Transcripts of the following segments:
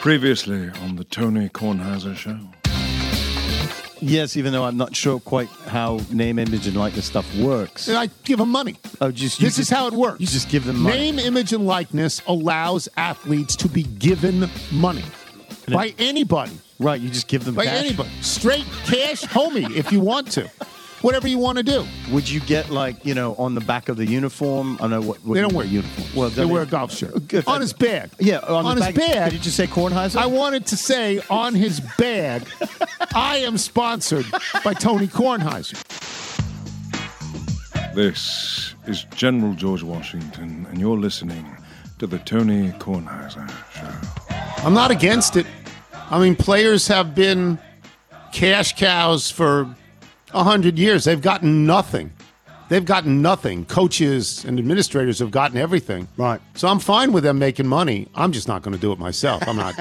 Previously on the Tony Kornheiser Show. Yes, even though I'm not sure quite how name, image, and likeness stuff works. And I give them money. Oh, this is how it works. You just give them money. Name, image, and likeness allows athletes to be given money by anybody. Right, you just give them cash. By anybody. Straight cash, homie, if you want to. Whatever you want to do. Would you get, like, you know, on the back of the uniform? I know what they don't wear uniforms. Well, they wear a golf shirt. Good. On his bag. Yeah, on his bag. Did you just say Kornheiser? I wanted to say on his bag, I am sponsored by Tony Kornheiser. This is General George Washington, and you're listening to the Tony Kornheiser Show. I'm not against it. I mean, players have been cash cows for 100 years. They've gotten nothing. Coaches and administrators have gotten everything. Right. So I'm fine with them making money. I'm just not going to do it myself. I'm not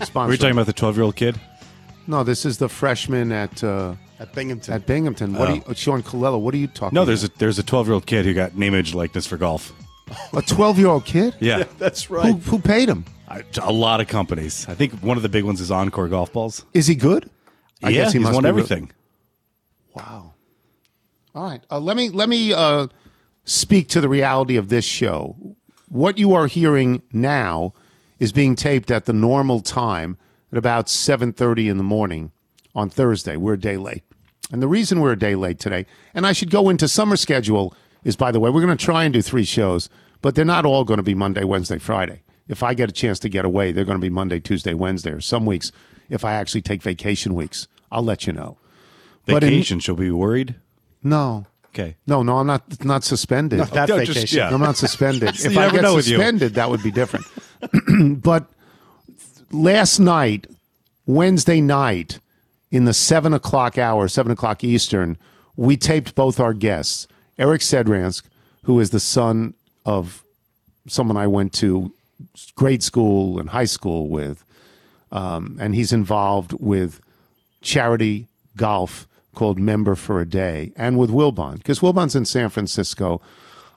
sponsored. Are we talking about the 12-year-old kid? No, this is the freshman at Binghamton. At Binghamton. What Sean Colella, what are you talking about? No, there's a 12-year-old kid who got name, image, likeness for golf. A 12-year-old kid? Yeah. That's right. Who paid him? A lot of companies. I think one of the big ones is Encore Golf Balls. Is he good? I guess he's won everything. Wow. All right. Let me speak to the reality of this show. What you are hearing now is being taped at the normal time at about 7:30 in the morning on Thursday. We're a day late. And the reason we're a day late today, and I should go into summer schedule, is, by the way, we're going to try and do 3 shows, but they're not all going to be Monday, Wednesday, Friday. If I get a chance to get away, they're going to be Monday, Tuesday, Wednesday, or some weeks, if I actually take vacation weeks, I'll let you know. Vacation, she'll be worried? No. Okay. No, I'm not suspended. Not that vacation. I'm not suspended. If I get suspended, that would be different. But last night, Wednesday night, in the 7 o'clock hour, 7 o'clock Eastern, we taped both our guests. Eric Sedransk, who is the son of someone I went to grade school and high school with, and he's involved with charity golf called Member for a Day, and with Wilbon, because Wilbon's in San Francisco.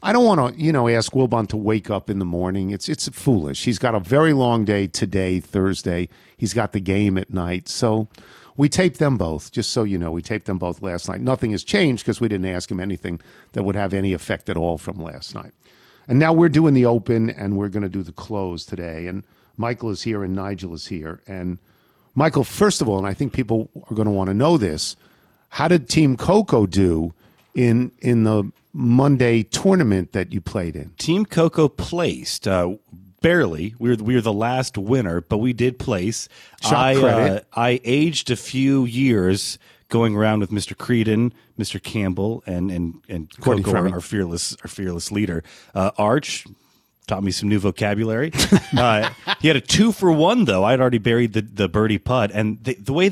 I don't want to, ask Wilbon to wake up in the morning. It's foolish. He's got a very long day today, Thursday. He's got the game at night. So we taped them both, just so you know. We taped them both last night. Nothing has changed because we didn't ask him anything that would have any effect at all from last night. And now we're doing the open, and we're going to do the close today. And Michael is here, and Nigel is here. And Michael, first of all, and I think people are going to want to know this, how did Team Coco do in the Monday tournament that you played in? Team Coco placed, barely. We were the last winner, but we did place. I aged a few years going around with Mr. Creedon, Mr. Campbell, and Coco, our fearless leader. Arch taught me some new vocabulary. He had a 2-for-1, though. I had already buried the birdie putt, and the way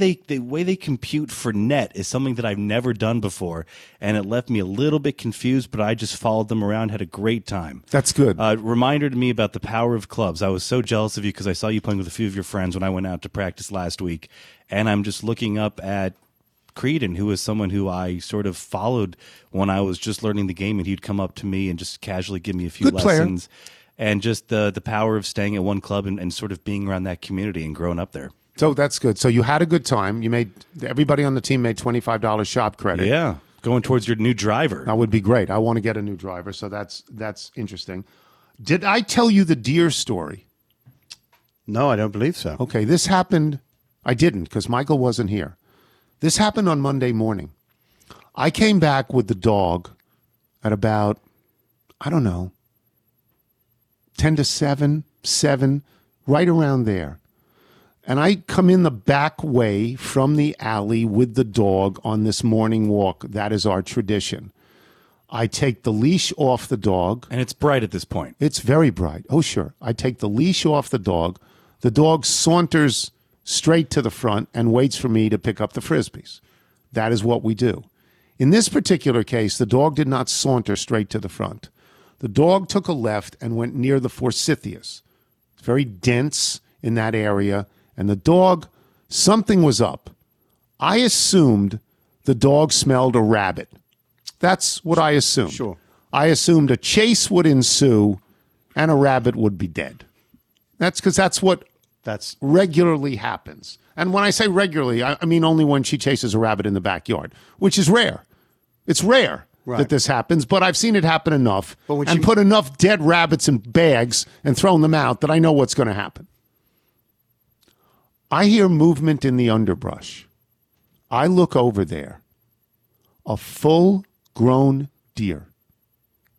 they compute for net is something that I've never done before, and it left me a little bit confused. But I just followed them around, had a great time. That's good. Reminder to me about the power of clubs. I was so jealous of you because I saw you playing with a few of your friends when I went out to practice last week, and I'm just looking up at Creedon, who is someone who I sort of followed when I was just learning the game, and he'd come up to me and just casually give me a few lessons. And just the power of staying at one club and sort of being around that community and growing up there. So that's good. So you had a good time. You made everybody on the team made $25 shop credit. Yeah, going towards your new driver. That would be great. I want to get a new driver, so that's interesting. Did I tell you the deer story? No, I don't believe so. Okay, this happened. I didn't, because Michael wasn't here. This happened on Monday morning. I came back with the dog at about, 10 to 7, right around there. And I come in the back way from the alley with the dog on this morning walk. That is our tradition. I take the leash off the dog. And it's bright at this point. It's very bright. Oh, sure. I take the leash off the dog. The dog saunters straight to the front and waits for me to pick up the Frisbees. That is what we do. In this particular case, the dog did not saunter straight to the front. The dog took a left and went near the forsythias. It's very dense in that area. And the dog, something was up. I assumed the dog smelled a rabbit. That's what I assumed. Sure. I assumed a chase would ensue and a rabbit would be dead. That's because that's what That's regularly happens. And when I say regularly, I mean only when she chases a rabbit in the backyard, which is rare. It's rare that this happens, but I've seen it happen enough and put enough dead rabbits in bags and thrown them out that I know what's going to happen. I hear movement in the underbrush. I look over there. A full-grown deer.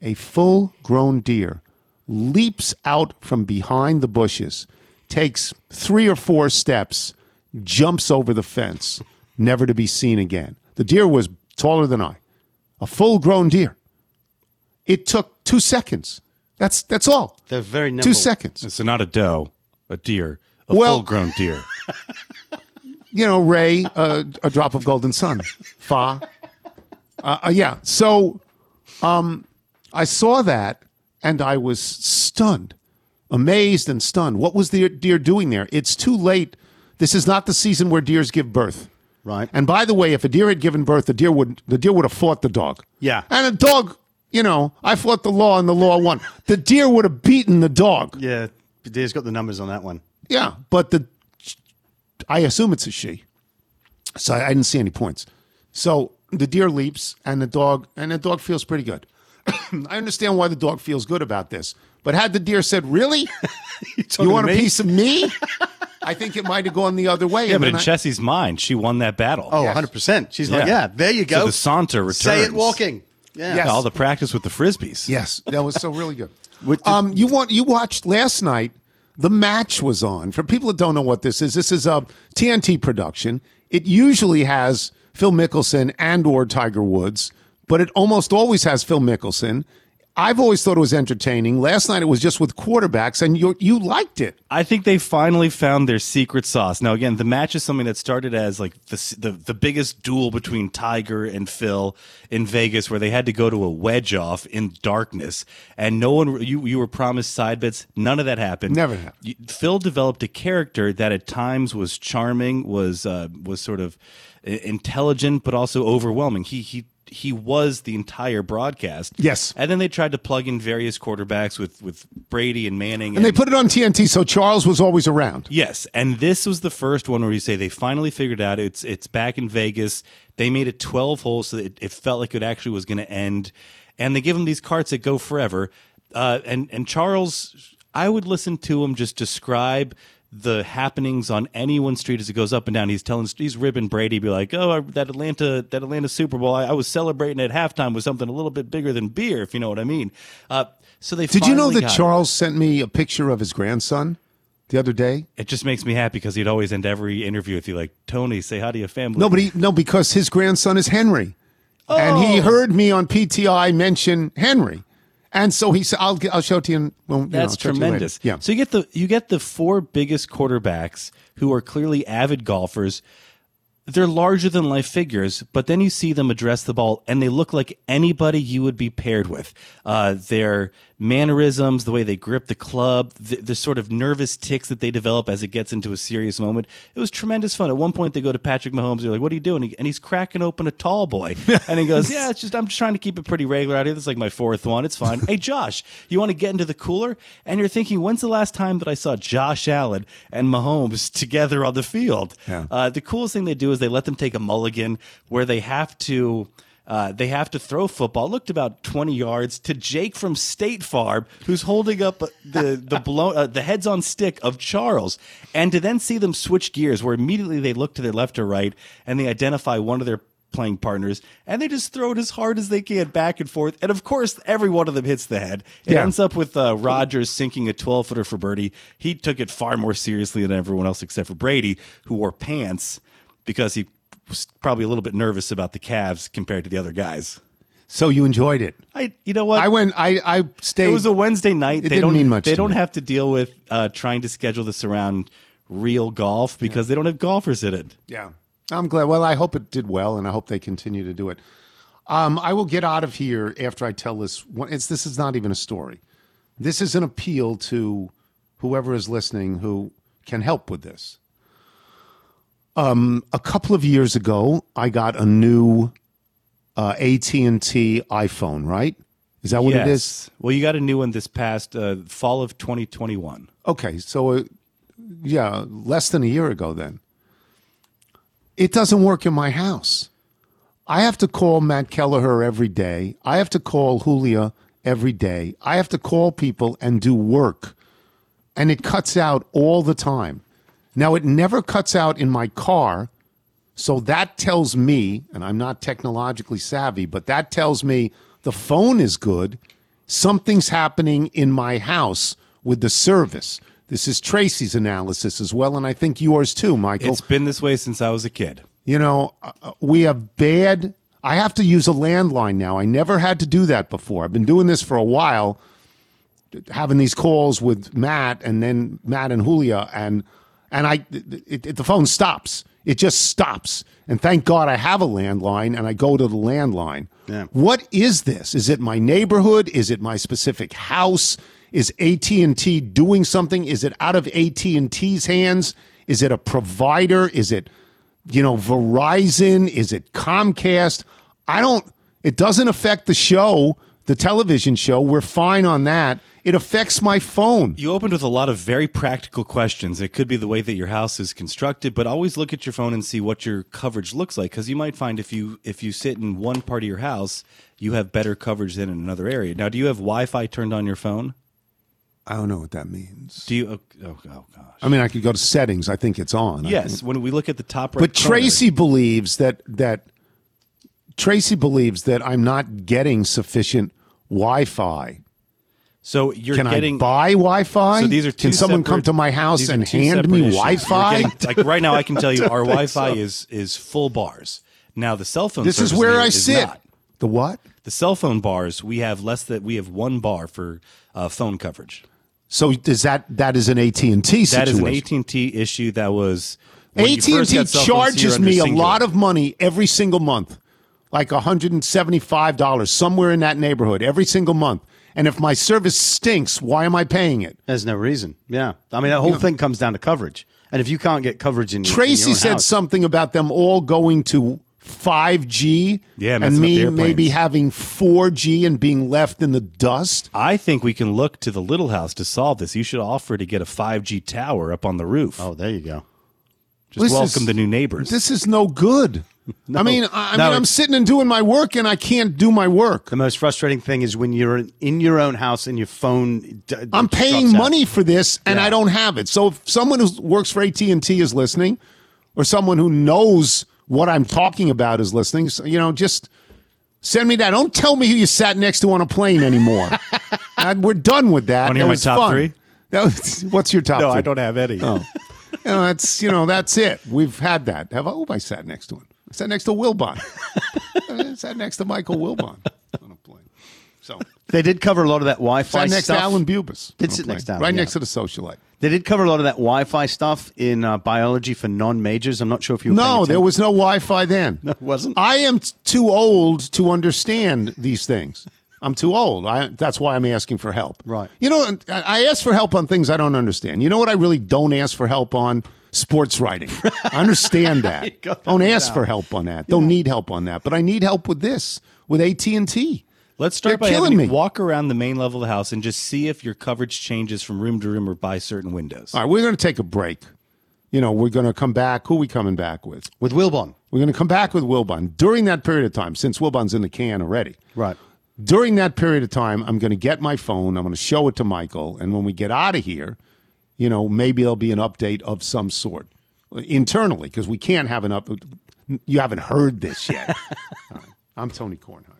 A full-grown deer leaps out from behind the bushes, takes 3 or 4 steps, jumps over the fence, never to be seen again. The deer was taller than I. A full-grown deer. It took 2 seconds. That's all. They're very nimble. 2 seconds. It's not a doe, a deer. A full-grown deer. You know, Ray, a drop of golden sun. Fa. Yeah. So I saw that, and I was stunned, amazed and stunned. What was the deer doing there? It's too late. This is not the season where deers give birth. Right. And by the way, if a deer had given birth, the deer would have fought the dog. Yeah. And a dog, you know, I fought the law, and the law won. The deer would have beaten the dog. Yeah. The deer's got the numbers on that one. Yeah, but I assume it's a she, so I didn't see any points. So the deer leaps, and the dog feels pretty good. I understand why the dog feels good about this, but had the deer said, "Really, you want a piece of me?" I think it might have gone the other way. Yeah, but in Chessie's mind, she won that battle. Oh, 100%. She's like, "Yeah, there you go." So the saunter returns. Say it walking. Yeah, yes. All the practice with the frisbees. Yes, that was so really good. You watched last night. The Match was on. For people that don't know what this is a TNT production. It usually has Phil Mickelson and/or Tiger Woods, but it almost always has Phil Mickelson. I've always thought it was entertaining. Last night it was just with quarterbacks, and you liked it. I think they finally found their secret sauce. Now, again, The Match is something that started as like the biggest duel between Tiger and Phil in Vegas, where they had to go to a wedge off in darkness, and no one you were promised side bets. None of that happened. Never happened. Phil developed a character that at times was charming, was sort of intelligent, but also overwhelming. He was the entire broadcast. Yes. And then they tried to plug in various quarterbacks with Brady and Manning. And they put it on TNT, so Charles was always around. Yes. And this was the first one where you say they finally figured out it's back in Vegas. They made it 12 holes, so it felt like it actually was going to end. And they give him these carts that go forever. And Charles, I would listen to him just describe the happenings on any one street as it goes up and down. He's ribbing Brady, be like, "Oh, that Atlanta Super Bowl, I was celebrating at halftime with something a little bit bigger than beer," if you know what I mean. So they. Did you know that Charles sent me a picture of his grandson the other day? It just makes me happy because he'd always end every interview with you like, "Tony, say hi to your family." No, because his grandson is Henry, and he heard me on PTI mention Henry. And so he said, "I'll show it to you." That's tremendous. You So you get the 4 biggest quarterbacks who are clearly avid golfers. They're larger than life figures, but then you see them address the ball, and they look like anybody you would be paired with. Their mannerisms, the way they grip the club, the sort of nervous tics that they develop as it gets into a serious moment. It was tremendous fun. At one point, they go to Patrick Mahomes. They're like, "What are you doing?" And he's cracking open a tall boy. And he goes, "Yeah, I'm just trying to keep it pretty regular out here. This is like my 4th one. It's fine." "Hey, Josh, you want to get into the cooler?" And you're thinking, when's the last time that I saw Josh Allen and Mahomes together on the field? Yeah. The coolest thing they do is they let them take a mulligan where they have to throw football. Looked about 20 yards to Jake from State Farm, who's holding up the heads on stick of Charles, and to then see them switch gears, where immediately they look to their left or right and they identify one of their playing partners, and they just throw it as hard as they can back and forth, and of course every one of them hits the head. It ends up with Rodgers sinking a 12-footer for birdie. He took it far more seriously than everyone else except for Brady, who wore pants because he was probably a little bit nervous about the Cavs compared to the other guys. So you enjoyed it. You know what? I stayed. It was a Wednesday night. It didn't mean much. They don't have to deal with trying to schedule this around real golf because they don't have golfers in it. Yeah. I'm glad. Well, I hope it did well, and I hope they continue to do it. I will get out of here after I tell this. This is not even a story. This is an appeal to whoever is listening who can help with this. A couple of years ago, I got a new AT&T iPhone, right? Is that what it is? Well, you got a new one this past fall of 2021. Okay, so yeah, less than a year ago then. It doesn't work in my house. I have to call Matt Kelleher every day. I have to call Julia every day. I have to call people and do work. And it cuts out all the time. Now, it never cuts out in my car. So that tells me, and I'm not technologically savvy, but that tells me the phone is good. Something's happening in my house with the service. This is Tracy's analysis as well, and I think yours too, Michael. It's been this way since I was a kid. You know, we have bad... I have to use a landline now. I never had to do that before. I've been doing this for a while, having these calls with Matt and then Matt and Julia, and the phone stops. It just stops. And thank God I have a landline, and I go to the landline. Yeah. What is this? Is it my neighborhood? Is it my specific house? Is AT&T doing something? Is it out of AT&T's hands? Is it a provider? Is it, Verizon? Is it Comcast? It doesn't affect the show, the television show. We're fine on that. It affects my phone. You opened with a lot of very practical questions. It could be the way that your house is constructed, but always look at your phone and see what your coverage looks like, because you might find if you sit in one part of your house, you have better coverage than in another area. Now, do you have Wi-Fi turned on your phone? I don't know what that means. Do you? Oh gosh. I mean, I could go to settings. I think it's on. Yes, when we look at the top right corner. But Tracy believes that I'm not getting sufficient Wi-Fi. So you're Can I buy Wi-Fi? So these are two. Can someone come to my house and hand me issues. Wi-Fi? Right now, I can tell you our Wi-Fi is full bars. Now the cell phone. This is where I sit. Not. The what? The cell phone bars. We have one bar for phone coverage. So is that is an AT&T situation? That is an AT&T issue. That was AT&T charges me a lot of money every single month, like $175 somewhere in that neighborhood every single month. And if my service stinks, why am I paying it? There's no reason. Yeah. I mean, that whole thing comes down to coverage. And if you can't get coverage in your Tracy said house, something about them all going to 5G and me maybe having 4G and being left in the dust. I think we can look to the Little House to solve this. You should offer to get a 5G tower up on the roof. Oh, there you go. Just welcome the new neighbors. This is no good. No, I mean, I'm sitting and doing my work, and I can't do my work. The most frustrating thing is when you're in your own house and your phone. I'm paying money out for this, and I don't have it. So if someone who works for AT&T is listening, or someone who knows what I'm talking about is listening, just send me that. Don't tell me who you sat next to on a plane anymore. We're done with that. Want to hear my top three? What's your top three? No, I don't have any. Oh. That's it. We've had that. I sat next to one. Sat next to Wilbon. Sat next to Michael Wilbon on a plane. So they did cover a lot of that Wi-Fi stuff. Sat next to Alan Bubis. Did sit next to Alan, right next to the socialite. They did cover a lot of that Wi-Fi stuff in biology for non-majors. I'm not sure if you were paying attention. There was no Wi-Fi then. No, it wasn't. I am too old to understand these things. I'm too old. That's why I'm asking for help. Right. I ask for help on things I don't understand. You know what I really don't ask for help on? Sports writing. I understand that. Don't ask for help on that. Don't need help on that. But I need help with this, with AT&T. Let's start by having you walk around the main level of the house and just see if your coverage changes from room to room or by certain windows. All right, we're going to take a break. We're going to come back. Who are we coming back with? With Wilbon. We're going to come back with Wilbon. During that period of time, since Wilbon's in the can already. Right. During that period of time, I'm going to get my phone. I'm going to show it to Michael. And when we get out of here, maybe there'll be an update of some sort internally, because we can't have an update. You haven't heard this yet. Right. I'm Tony Kornheiser.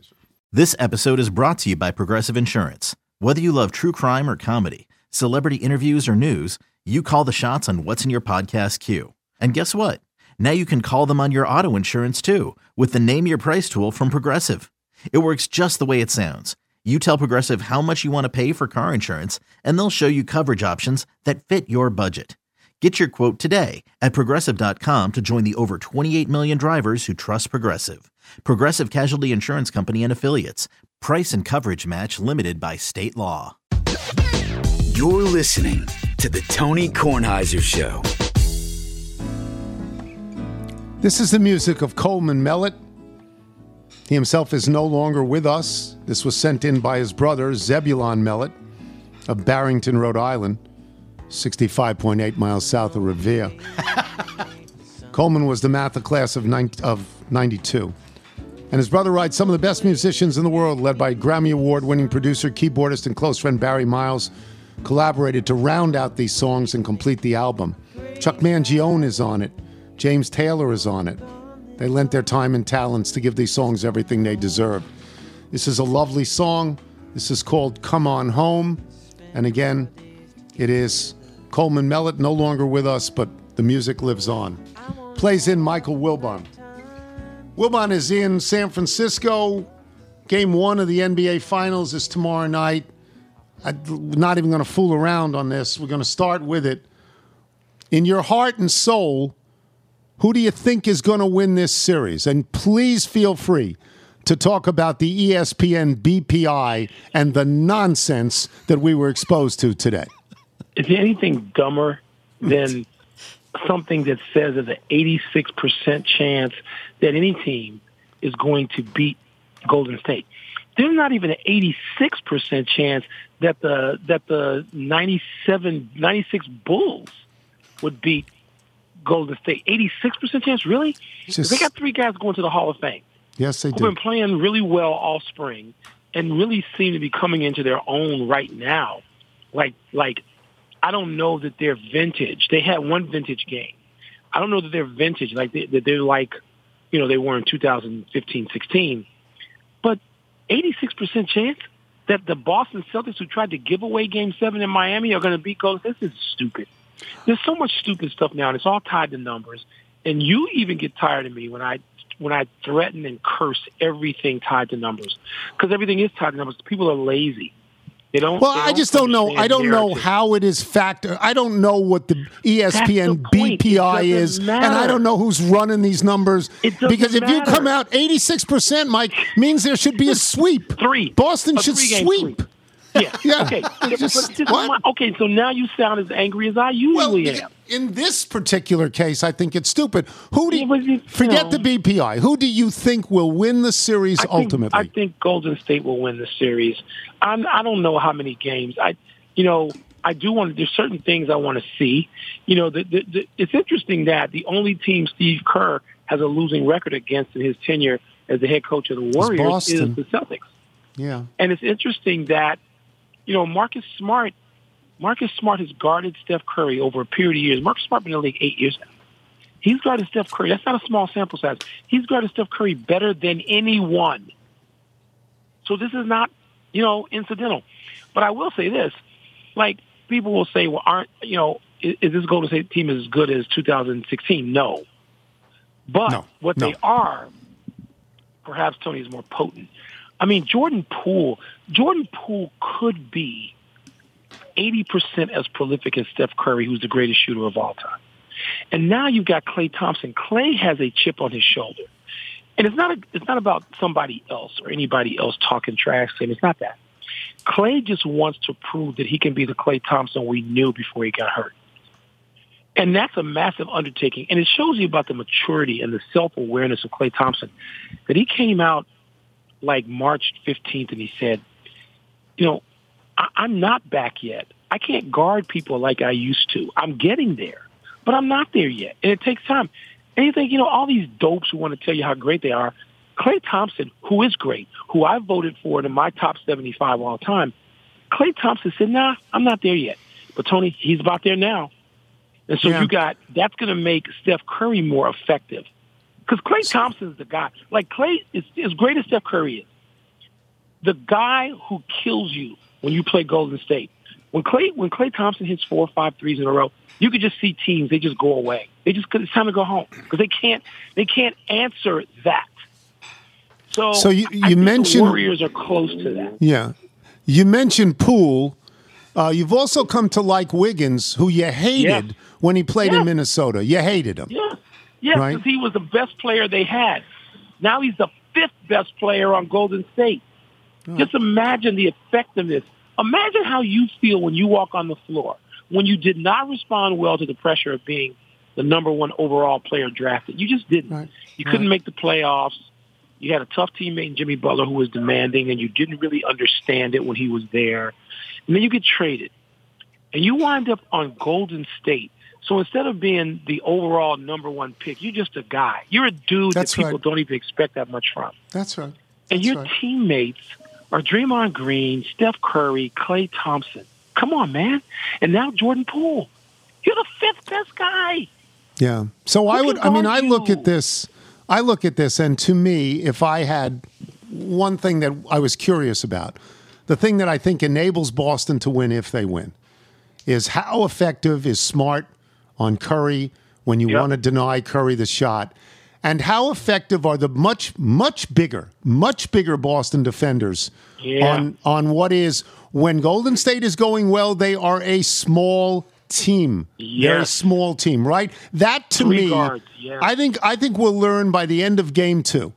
This episode is brought to you by Progressive Insurance. Whether you love true crime or comedy, celebrity interviews or news, you call the shots on what's in your podcast queue. And guess what? Now you can call them on your auto insurance, too, with the Name Your Price tool from Progressive. It works just the way it sounds. You tell Progressive how much you want to pay for car insurance, and they'll show you coverage options that fit your budget. Get your quote today at Progressive.com to join the over 28 million drivers who trust Progressive. Progressive Casualty Insurance Company and Affiliates. Price and coverage match limited by state law. You're listening to The Tony Kornheiser Show. This is the music of Coleman Mellett. He himself is no longer with us. This was sent in by his brother, Zebulon Mellett of Barrington, Rhode Island. 65.8 miles south of Revere. Coleman was the math class of 92. And his brother writes, some of the best musicians in the world, led by Grammy Award-winning producer, keyboardist, and close friend Barry Miles, collaborated to round out these songs and complete the album. Chuck Mangione is on it. James Taylor is on it. They lent their time and talents to give these songs everything they deserve. This is a lovely song. This is called Come On Home. And again, it is Coleman Mellett, no longer with us, but the music lives on. Plays in Michael Wilbon. Wilbon is in San Francisco. Game one of the NBA Finals is tomorrow night. I'm not even going to fool around on this. We're going to start with it. In your heart and soul, who do you think is going to win this series? And please feel free to talk about the ESPN BPI and the nonsense that we were exposed to today. Is there anything dumber than something that says there's an 86% chance that any team is going to beat Golden State? There's not even an 86% chance that the 96 Bulls would beat Golden State. 86% chance? Really? They got three guys going to the Hall of Fame. Yes, they do. Who've been playing really well all spring and really seem to be coming into their own right now. Like I don't know that they're vintage. They had one vintage game. I don't know that they're vintage, like they're like, you know, they were in 2015-16. But 86% chance that the Boston Celtics, who tried to give away Game 7 in Miami, are going to beat Golden State is stupid. There's so much stupid stuff now, and it's all tied to numbers. And you even get tired of me when I threaten and curse everything tied to numbers, because everything is tied to numbers. People are lazy. They don't. Well, I just don't know. I don't know how it is factored. I don't know what the ESPN BPI is, and I don't know who's running these numbers. Because if you come out 86%, Mike, means there should be a sweep. Boston should sweep. Yeah. Okay. Okay. So now you sound as angry as I usually am. In this particular case, I think it's stupid. Who do you, forget the BPI? Who do you think will win the series ultimately? I think Golden State will win the series. I don't know how many games. I do want to. There's certain things I want to see. You know, it's interesting that the only team Steve Kerr has a losing record against in his tenure as the head coach of the Warriors is the Celtics. Yeah, and it's interesting that. You know, Marcus Smart has guarded Steph Curry over a period of years. Marcus Smart been in the league 8 years now. He's guarded Steph Curry. That's not a small sample size. He's guarded Steph Curry better than anyone. So this is not, you know, incidental. But I will say this. Like, people will say, well, is this Golden State team as good as 2016? No. But they are, perhaps Tony is more potent. I mean, Jordan Poole could be 80% as prolific as Steph Curry, who's the greatest shooter of all time. And now you've got Klay Thompson. Klay has a chip on his shoulder. And it's not about somebody else or anybody else talking trash, and it's not that. Klay just wants to prove that he can be the Klay Thompson we knew before he got hurt. And that's a massive undertaking. And it shows you about the maturity and the self-awareness of Klay Thompson, that he came out like March 15th, and he said, you know, I'm not back yet. I can't guard people like I used to. I'm getting there, but I'm not there yet, and it takes time. And you think, you know, all these dopes who want to tell you how great they are, Klay Thompson, who is great, who I voted for in my top 75 all time, Klay Thompson said, nah, I'm not there yet. But, Tony, he's about there now. And so that's going to make Steph Curry more effective. Because Klay Thompson's the guy. Like, Klay is as great as Steph Curry is. The guy who kills you when you play Golden State. When Klay Thompson hits 4 or 5 threes in a row, you could just see teams, they just go away. It's time to go home. Because they can't answer that. So you mentioned the Warriors are close to that. Yeah. You mentioned Poole. You've also come to like Wiggins, who you hated when he played in Minnesota. You hated him. Yeah. Yes, because he was the best player they had. Now he's the 5th best player on Golden State. Oh. Just imagine the effectiveness. Imagine how you feel when you walk on the floor, when you did not respond well to the pressure of being the number 1 overall player drafted. You just didn't. Right. You couldn't make the playoffs. You had a tough teammate in Jimmy Butler who was demanding, and you didn't really understand it when he was there. And then you get traded. and you wind up on Golden State. So instead of being the overall number one pick, you're just a guy. You're a dude that people don't even expect that much from. That's right. And your teammates are Draymond Green, Steph Curry, Klay Thompson. Come on, man. And now Jordan Poole. You're the fifth best guy. Yeah. So I look at this, and to me, if I had one thing that I was curious about, the thing that I think enables Boston to win if they win, is how effective is Smart on Curry when you want to deny Curry the shot, and how effective are the much bigger Boston defenders on what is, when Golden State is going well, they are a small team. Yes. They're a small team, right? That to me, guards, yes. I think we'll learn by the end of game 2.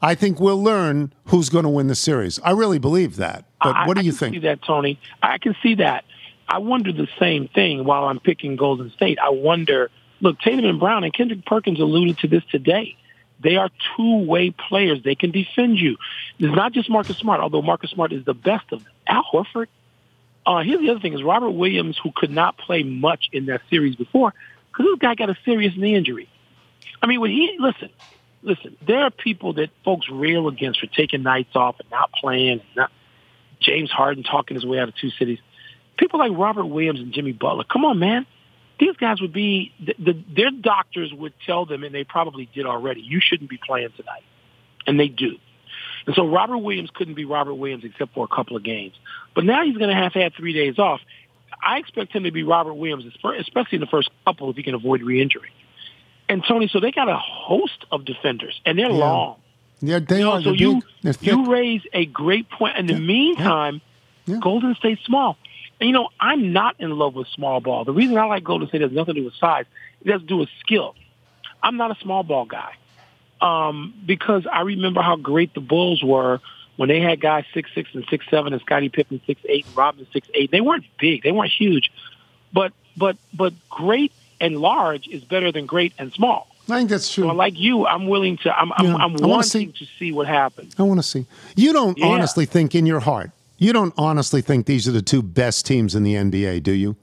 I think we'll learn who's going to win the series. I really believe that. But what do you think? I can see that, Tony. I can see that. I wonder the same thing while I'm picking Golden State. I wonder, look, Tatum and Brown and Kendrick Perkins alluded to this today. They are two-way players. They can defend you. It's not just Marcus Smart, although Marcus Smart is the best of them. Al Horford. Here's the other thing is Robert Williams, who could not play much in that series before, because this guy got a serious knee injury. I mean, when he listen, there are people that folks rail against for taking nights off and not playing. Not James Harden talking his way out of two cities. People like Robert Williams and Jimmy Butler. Come on, man. These guys would be their doctors would tell them, and they probably did already, you shouldn't be playing tonight. And they do. And so Robert Williams couldn't be Robert Williams except for a couple of games. But now he's going to have to have 3 days off. I expect him to be Robert Williams, especially in the first couple if he can avoid re-injury. And, Tony, so they got a host of defenders, and they're long. Yeah, they are. So you raise a great point. In the meantime, Golden State's small. And, you know, I'm not in love with small ball. The reason I like Golden State has nothing to do with size. It has to do with skill. I'm not a small ball guy. Because I remember how great the Bulls were when they had guys 6'6" and 6'7", and Scottie Pippen 6'8", and Robin 6'8". They weren't big, they weren't huge, but great and large is better than great and small. I think that's true. So like you, I'm willing to. I'm wanting to see what happens. I want to see. You don't honestly think in your heart. You don't honestly think these are the two best teams in the NBA, do you?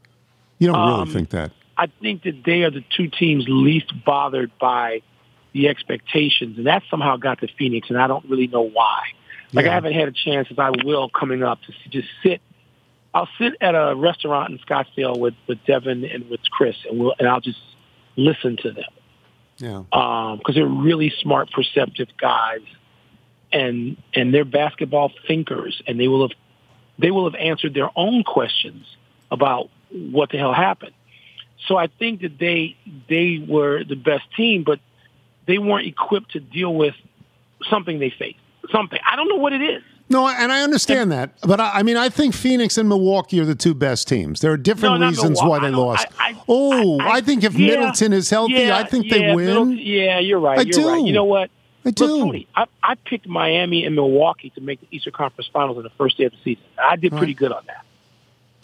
You don't really think that. I think that they are the two teams least bothered by the expectations, and that somehow got to Phoenix, and I don't really know why. Like, I haven't had a chance, as I will coming up, to just sit. I'll sit at a restaurant in Scottsdale with Devin and with Chris, and I'll just listen to them. Yeah, because they're really smart, perceptive guys, and they're basketball thinkers, and they will have answered their own questions about what the hell happened. So I think that they were the best team, but they weren't equipped to deal with something they faced. Something. I don't know what it is. No, and I understand that. But, I think Phoenix and Milwaukee are the two best teams. There are different reasons why they lost. I think if Middleton is healthy, I think they win. You're right. You're right. You know what? I do. Look, Tony, I picked Miami and Milwaukee to make the Eastern Conference Finals on the first day of the season. I did pretty good on that,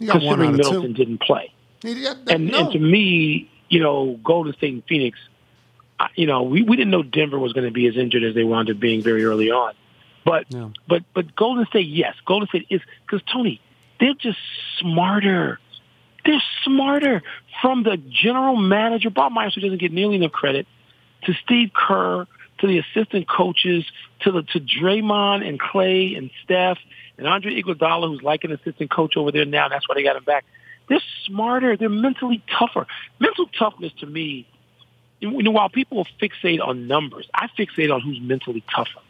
considering Middleton didn't play. And to me, you know, Golden State and Phoenix, you know, we didn't know Denver was going to be as injured as they wound up being very early on. But Golden State, yes. Golden State is, because, Tony, they're just smarter. They're smarter. From the general manager, Bob Myers, who doesn't get nearly enough credit, to Steve Kerr, to the assistant coaches, to Draymond and Clay and Steph, and Andre Iguodala, who's like an assistant coach over there now. That's why they got him back. They're smarter. They're mentally tougher. Mental toughness, to me, you know, while people fixate on numbers, I fixate on who's mentally tougher.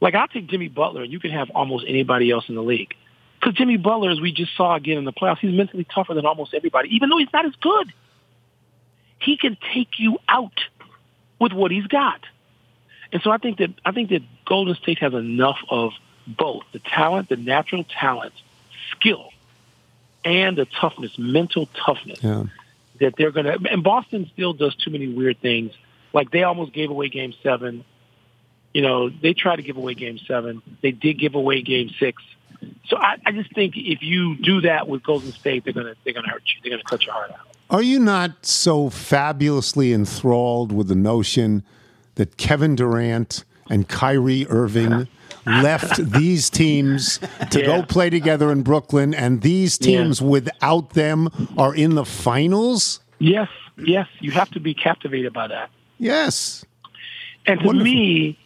Like, I'll take Jimmy Butler, and you can have almost anybody else in the league. Because Jimmy Butler, as we just saw again in the playoffs, he's mentally tougher than almost everybody, even though he's not as good. He can take you out with what he's got. And so I think that Golden State has enough of both the talent, the natural talent, skill, and the toughness, mental toughness. Yeah. That they're going to, and Boston still does too many weird things. Like, they almost gave away Game 7. You know, they tried to give away Game 7. They did give away Game 6. So I just think if you do that with Golden State, they're gonna hurt you. They're gonna cut your heart out. Are you not so fabulously enthralled with the notion that Kevin Durant and Kyrie Irving left these teams to go play together in Brooklyn, and these teams without them are in the finals? Yes, yes. You have to be captivated by that. Yes. And to me,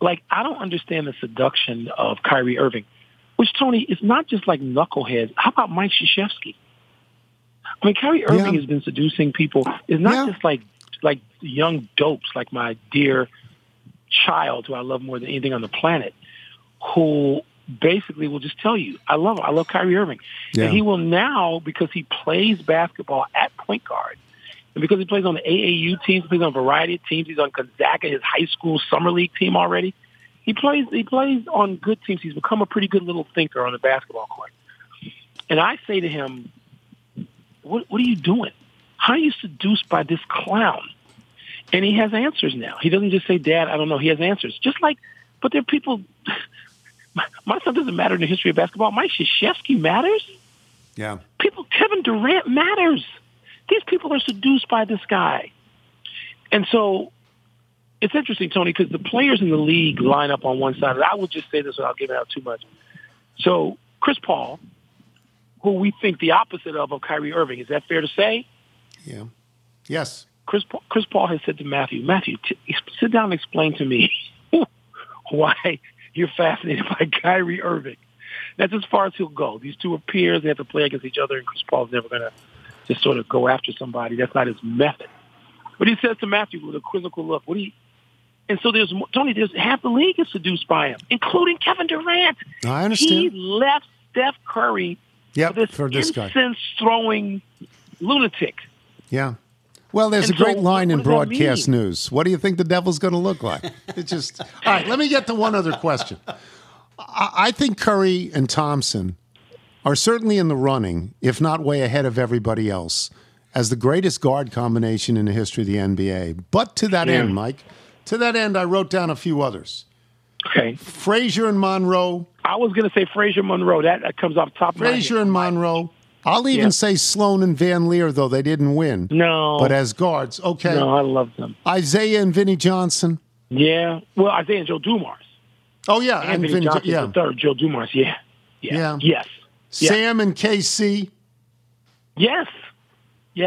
like, I don't understand the seduction of Kyrie Irving, which, Tony, is not just like knuckleheads. How about Mike Krzyzewski? I mean, Kyrie Irving has been seducing people. It's not just like young dopes, like my dear child, who I love more than anything on the planet, who basically will just tell you, I love him. I love Kyrie Irving. Yeah. And he will now, because he plays basketball at point guard, and because he plays on the AAU teams, he plays on a variety of teams, he's on Gonzaga, his high school summer league team already. He plays on good teams. He's become a pretty good little thinker on the basketball court. And I say to him, what are you doing? How are you seduced by this clown? And he has answers now. He doesn't just say, Dad, I don't know. He has answers. Just like, but there are people, my son doesn't matter in the history of basketball. Mike Krzyzewski matters. Yeah. Kevin Durant matters. These people are seduced by this guy. And so it's interesting, Tony, because the players in the league line up on one side. And I will just say this without giving out too much. So Chris Paul, who we think the opposite of Kyrie Irving, is that fair to say? Yeah. Yes. Chris Paul has said to Matthew, sit down and explain to me why you're fascinated by Kyrie Irving. That's as far as he'll go. These two are peers. They have to play against each other, and Chris Paul's never going to just sort of go after somebody. That's not his method. But he says to Matthew with a quizzical look, and so there's, Tony, there's half the league is seduced by him, including Kevin Durant. I understand. He left Steph Curry for this incense-throwing lunatic. Yeah. Well, there's a great line in broadcast news. What do you think the devil's going to look like? It's just, all right, let me get to one other question. I think Curry and Thompson are certainly in the running, if not way ahead of everybody else, as the greatest guard combination in the history of the NBA. But to that end, Mike, I wrote down a few others. Okay. Frazier and Monroe. I was going to say Frazier and Monroe. That comes off the top of my head. Frazier and Monroe. I'll even say Sloan and Van Leer, though they didn't win. No. But as guards, okay. No, I love them. Isaiah and Vinnie Johnson. Yeah. Well, Isaiah and Joe Dumars. Oh, yeah. And Vinnie Johnson, the third. Joe Dumars, yeah. Yes. Sam and KC. Yes. You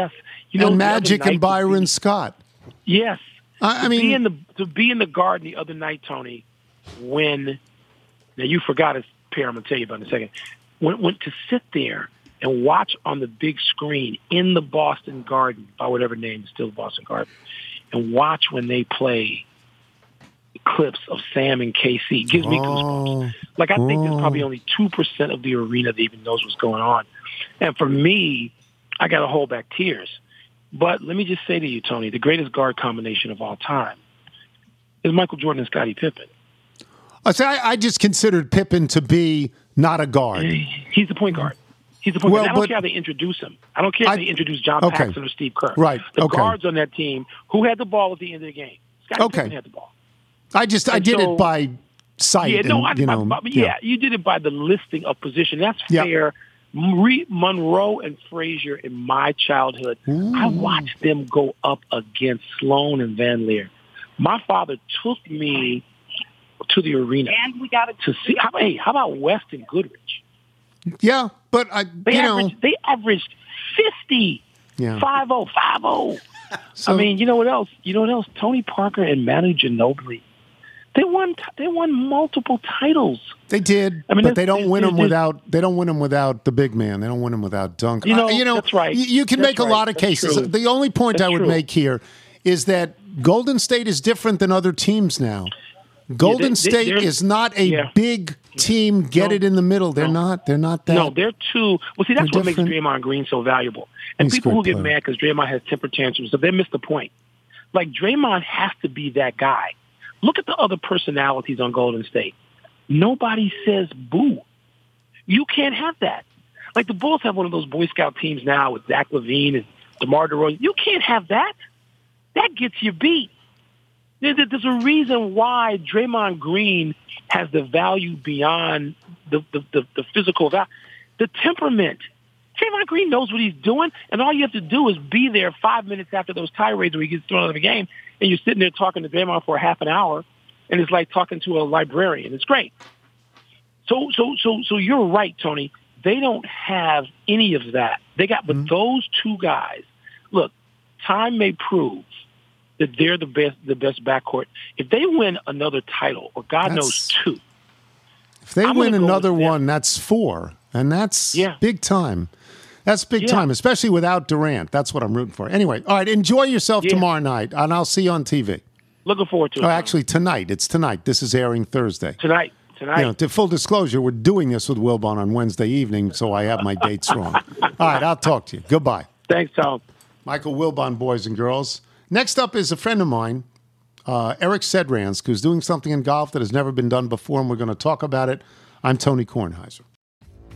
know, and Magic and Byron Scott. Yes. I mean. To be in the Garden the other night, Tony, now you forgot his pair, I'm going to tell you about in a second. When to sit there and watch on the big screen in the Boston Garden, by whatever name, still the Boston Garden, and watch when they play clips of Sam and KC. It gives me goosebumps. Like, I think there's probably only 2% of the arena that even knows what's going on. And for me, I got to hold back tears. But let me just say to you, Tony, the greatest guard combination of all time is Michael Jordan and Scottie Pippen. I just considered Pippen to be not a guard. He's the point guard. He's the point guard. I don't care how they introduce him. I don't care if they introduce John Paxson or Steve Kerr. Right. The guards on that team, who had the ball at the end of the game? Scottie Pippen had the ball. I did it by sight. Yeah, you did it by the listing of position. That's fair. Monroe and Frazier in my childhood, I watched them go up against Sloan and Van Leer. My father took me to the arena to see. Hey, how about West and Goodrich? Yeah, but they averaged 50. 50. So, I mean, you know what else? Tony Parker and Manu Ginobili, they won multiple titles. They did. I mean, but they don't win them without the big man. They don't win them without Dunk. That's right. You can make a lot of cases. True. The only point I would make here is that Golden State is different than other teams now. Golden State is not a big team. Get it in the middle. They're not. They're not that. No, they're too. Well, see, that's what different. Makes Draymond Green so valuable. And he's people who get mad because Draymond has temper tantrums, so they miss the point. Like, Draymond has to be that guy. Look at the other personalities on Golden State. Nobody says boo. You can't have that. Like, the Bulls have one of those Boy Scout teams now with Zach LaVine and DeMar DeRozan. You can't have that. That gets you beat. There's a reason why Draymond Green has the value beyond the physical value. The temperament. Draymond Green knows what he's doing, and all you have to do is be there 5 minutes after those tirades where he gets thrown out of the game, and you're sitting there talking to Draymond for half an hour and it's like talking to a librarian. It's great. So you're right, Tony. They don't have any of that. They got, but those two guys, look, time may prove that they're the best backcourt. If they win another title, or God knows two. If they win another one, that's four. And that's big time. That's big time, especially without Durant. That's what I'm rooting for. Anyway, all right, enjoy yourself tomorrow night, and I'll see you on TV. Looking forward to it. Oh, actually, tonight. It's tonight. This is airing Thursday. Tonight. You know, to full disclosure, we're doing this with Wilbon on Wednesday evening, so I have my dates wrong. All right, I'll talk to you. Goodbye. Thanks, Tom. Michael Wilbon, boys and girls. Next up is a friend of mine, Eric Sedransk, who's doing something in golf that has never been done before, and we're going to talk about it. I'm Tony Kornheiser.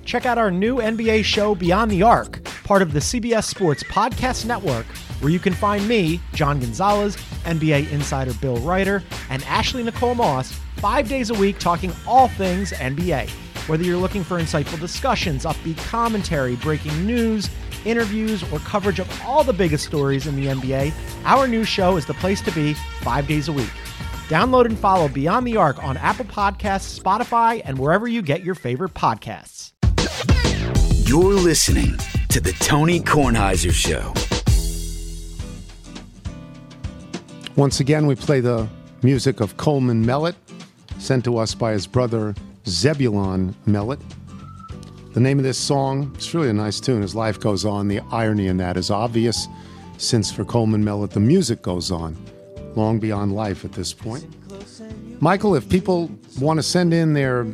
Check out our new NBA show, Beyond the Arc, part of the CBS Sports Podcast Network, where you can find me, John Gonzalez, NBA insider Bill Ryder, and Ashley Nicole Moss 5 days a week talking all things NBA. Whether you're looking for insightful discussions, upbeat commentary, breaking news, interviews, or coverage of all the biggest stories in the NBA, our new show is the place to be 5 days a week. Download and follow Beyond the Arc on Apple Podcasts, Spotify, and wherever you get your favorite podcasts. You're listening to The Tony Kornheiser Show. Once again, we play the music of Coleman Mellett, sent to us by his brother Zebulon Mellett. The name of this song, it's really a nice tune, As Life Goes On. The irony in that is obvious, since for Coleman Mellett, the music goes on long beyond life at this point. Michael, if people want to send in their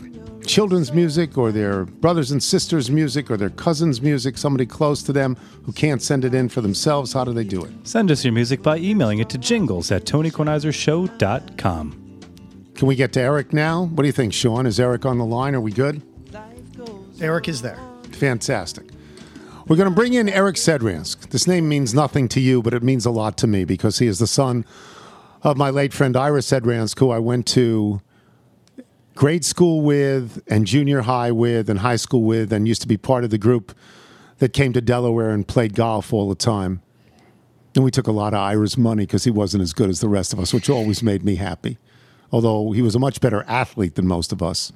children's music or their brothers and sisters' music or their cousins' music, somebody close to them who can't send it in for themselves, how do they do it? Send us your music by emailing it to jingles@tonykornheisershow.com. Can we get to Eric now? What do you think, Sean? Is Eric on the line? Are we good? Eric is there. Fantastic. We're going to bring in Eric Sedransk. This name means nothing to you, but it means a lot to me because he is the son of my late friend Ira Sedransk, who I went to grade school with and junior high with and high school with and used to be part of the group that came to Delaware and played golf all the time. And we took a lot of Ira's money because he wasn't as good as the rest of us, which always made me happy. Although he was a much better athlete than most of us.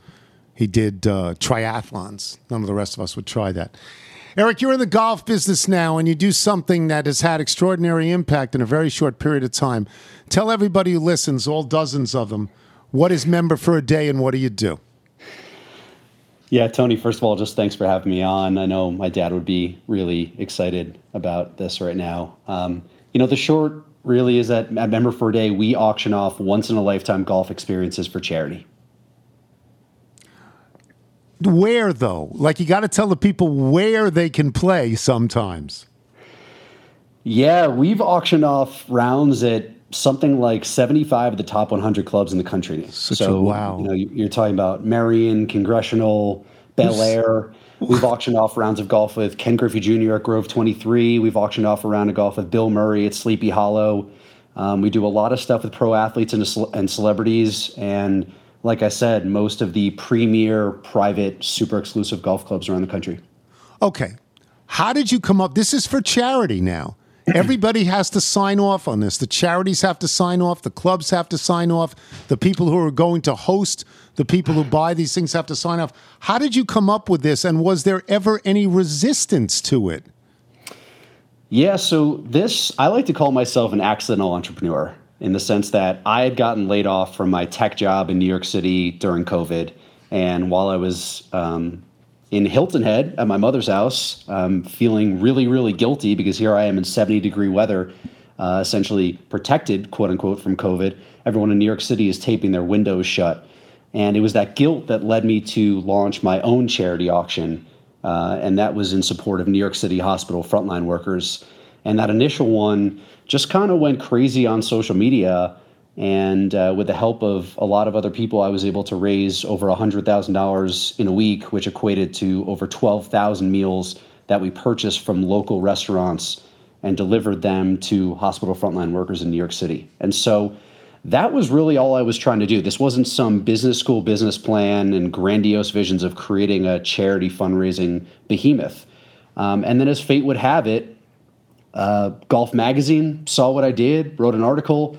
He did triathlons. None of the rest of us would try that. Eric, you're in the golf business now, and you do something that has had extraordinary impact in a very short period of time. Tell everybody who listens, all dozens of them, what is Member for a Day and what do you do? Yeah, Tony, first of all, just thanks for having me on. I know my dad would be really excited about this right now. The short really is that at Member for a Day, we auction off once-in-a-lifetime golf experiences for charity. Where, though? Like, you got to tell the people where they can play sometimes. Yeah, we've auctioned off rounds at something like 75 of the top 100 clubs in the country. Wow. You're talking about Marion, Congressional, Bel Air. We've auctioned off rounds of golf with Ken Griffey Jr. at Grove 23. We've auctioned off a round of golf with Bill Murray at Sleepy Hollow. We do a lot of stuff with pro athletes and celebrities. And like I said, most of the premier, private, super exclusive golf clubs around the country. Okay. How did you come up? This is for charity now. Everybody has to sign off on this. The charities have to sign off. The clubs have to sign off. The people who are going to host, the people who buy these things have to sign off. How did you come up with this, and was there ever any resistance to it? Yeah, so I like to call myself an accidental entrepreneur in the sense that I had gotten laid off from my tech job in New York City during COVID. And while I was in Hilton Head at my mother's house, feeling really, really guilty because here I am in 70-degree weather, essentially protected, quote unquote, from COVID. Everyone in New York City is taping their windows shut. And it was that guilt that led me to launch my own charity auction. And that was in support of New York City hospital frontline workers. And that initial one just kind of went crazy on social media. And with the help of a lot of other people, I was able to raise over $100,000 in a week, which equated to over 12,000 meals that we purchased from local restaurants and delivered them to hospital frontline workers in New York City. And so that was really all I was trying to do. This wasn't some business school business plan and grandiose visions of creating a charity fundraising behemoth. And then as fate would have it, Golf Magazine saw what I did, wrote an article.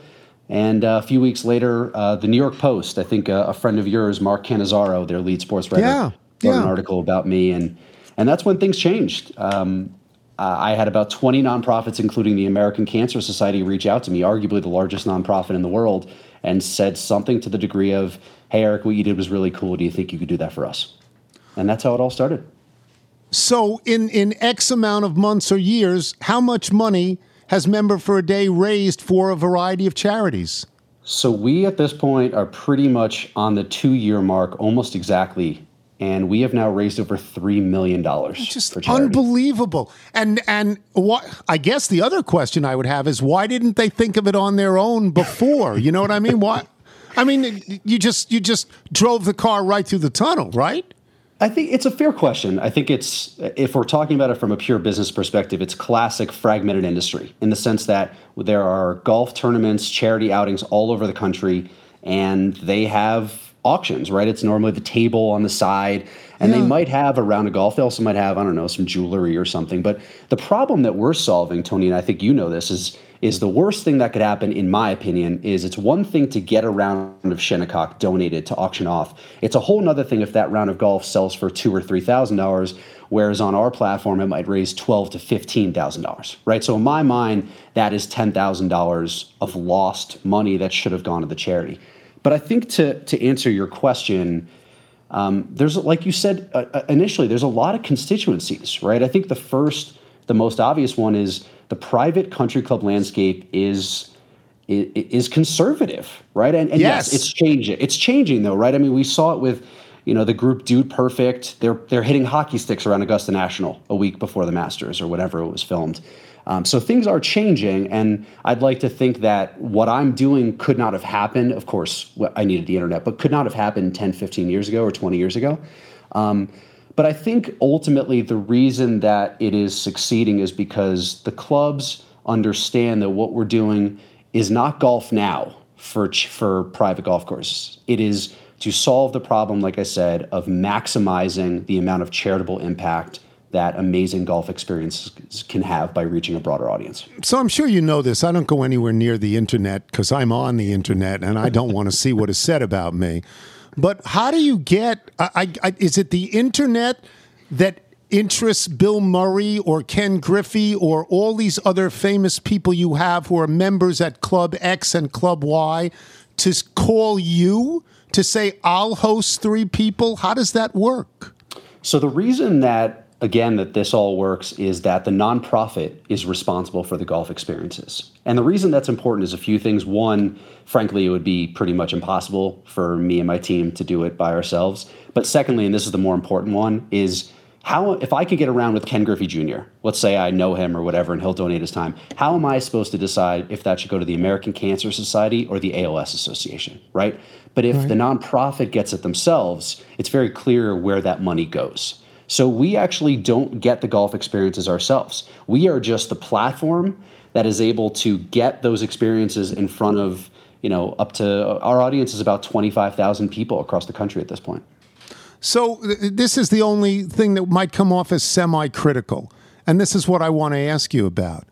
And a few weeks later, the New York Post, I think a friend of yours, Mark Cannizzaro, their lead sports writer, wrote an article about me. And that's when things changed. I had about 20 nonprofits, including the American Cancer Society, reach out to me, arguably the largest nonprofit in the world, and said something to the degree of, hey, Eric, what you did was really cool. Do you think you could do that for us? And that's how it all started. So in X amount of months or years, how much money has Member for a Day raised for a variety of charities? So we at this point are pretty much on the 2-year mark, almost exactly. And we have now raised over $3 million. Just unbelievable. And what I guess the other question I would have is, why didn't they think of it on their own before? You know what I mean? Why? I mean, you just drove the car right through the tunnel, right? I think it's a fair question. I think it's, if we're talking about it from a pure business perspective, it's classic fragmented industry in the sense that there are golf tournaments, charity outings all over the country, and they have auctions, right? It's normally the table on the side, and they might have a round of golf. They also might have, I don't know, some jewelry or something. But the problem that we're solving, Tony, and I think you know this, is the worst thing that could happen, in my opinion, is it's one thing to get a round of Shinnecock donated to auction off. It's a whole nother thing if that round of golf sells for $2,000 or $3,000, whereas on our platform, it might raise $12,000 to $15,000, right? So in my mind, that is $10,000 of lost money that should have gone to the charity. But I think to answer your question, there's, like you said initially, there's a lot of constituencies, right? I think the most obvious one is the private country club landscape is conservative, right? And yes, it's changing. It's changing though, right? I mean, we saw it with, you know, the group Dude Perfect. They're hitting hockey sticks around Augusta National a week before the Masters or whatever it was filmed. So things are changing, and I'd like to think that what I'm doing could not have happened. Of course, I needed the internet, but could not have happened 10, 15 years ago or 20 years ago. But I think ultimately the reason that it is succeeding is because the clubs understand that what we're doing is not golf now for private golf courses. It is to solve the problem, like I said, of maximizing the amount of charitable impact that amazing golf experience can have by reaching a broader audience. So I'm sure you know this. I don't go anywhere near the internet because I'm on the internet and I don't want to see what is said about me. But how do you get, is it the internet that interests Bill Murray or Ken Griffey or all these other famous people you have who are members at Club X and Club Y to call you to say, I'll host 3 people? How does that work? So the reason that this all works is that the nonprofit is responsible for the golf experiences. And the reason that's important is a few things. One, frankly, it would be pretty much impossible for me and my team to do it by ourselves. But secondly, and this is the more important one, is how, if I could get around with Ken Griffey Jr., let's say I know him or whatever, and he'll donate his time, how am I supposed to decide if that should go to the American Cancer Society or the ALS Association, right? But if the nonprofit gets it themselves, it's very clear where that money goes. So we actually don't get the golf experiences ourselves. We are just the platform that is able to get those experiences in front of, you know, up to our audience is about 25,000 people across the country at this point. So this is the only thing that might come off as semi-critical. And this is what I want to ask you about.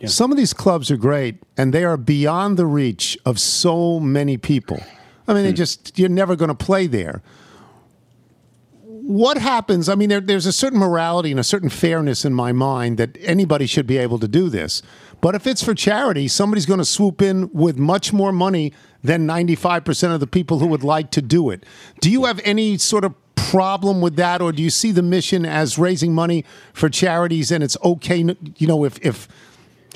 Yeah. Some of these clubs are great and they are beyond the reach of so many people. I mean, you're never going to play there. What happens? I mean, there's a certain morality and a certain fairness in my mind that anybody should be able to do this. But if it's for charity, somebody's going to swoop in with much more money than 95% of the people who would like to do it. Do you have any sort of problem with that, or do you see the mission as raising money for charities and it's okay, you know, if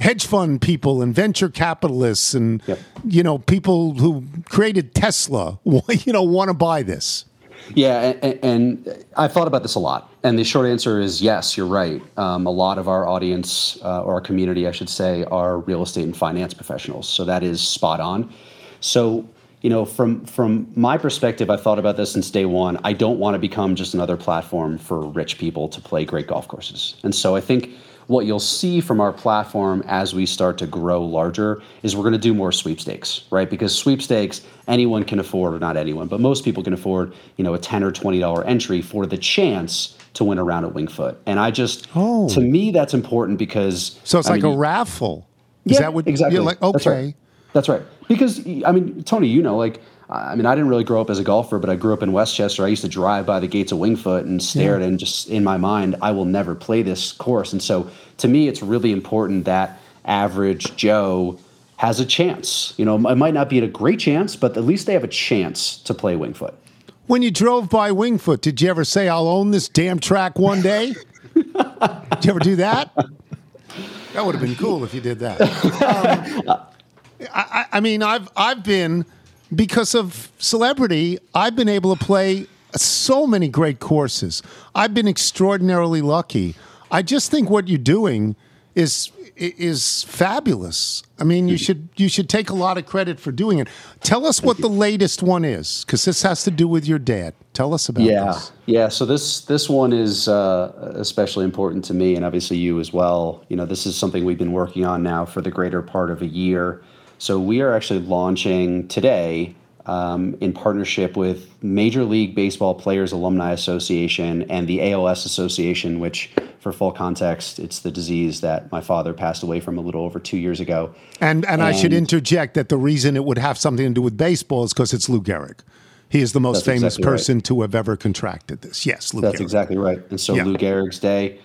hedge fund people and venture capitalists and, you know, people who created Tesla, you know, want to buy this? Yeah, and I've thought about this a lot. And the short answer is yes, you're right. A lot of our audience, or our community, I should say, are real estate and finance professionals. So that is spot on. So, you know, from my perspective, I've thought about this since day one. I don't want to become just another platform for rich people to play great golf courses. And so I think what you'll see from our platform as we start to grow larger is we're going to do more sweepstakes, right? Because sweepstakes, anyone can afford, or not anyone, but most people can afford, you know, a $10 or $20 entry for the chance to win a round at Wingfoot. And I just, to me, that's important because... So it's like a raffle. Is that what, exactly. You're like, okay. That's right. Because, I mean, Tony, you know, like, I mean, I didn't really grow up as a golfer, but I grew up in Westchester. I used to drive by the gates of Wingfoot and stare at it, and just in my mind, I will never play this course. And so to me, it's really important that average Joe has a chance. You know, it might not be a great chance, but at least they have a chance to play Wingfoot. When you drove by Wingfoot, did you ever say, I'll own this damn track one day? Did you ever do that? That would have been cool if you did that. I mean, I've been... Because of celebrity, I've been able to play so many great courses. I've been extraordinarily lucky. I just think what you're doing is fabulous. I mean, you should take a lot of credit for doing it. Tell us what the latest one is, because this has to do with your dad. Tell us about this. Yeah, so this one is especially important to me, and obviously you as well. You know, this is something we've been working on now for the greater part of a year. So we are actually launching today in partnership with Major League Baseball Players Alumni Association and the ALS Association, which, for full context, it's the disease that my father passed away from a little over 2 years ago. And I should interject that the reason it would have something to do with baseball is because it's Lou Gehrig. He is the most famous person to have ever contracted this. Yes, Lou Gehrig. That's exactly right. And so Lou Gehrig's Day,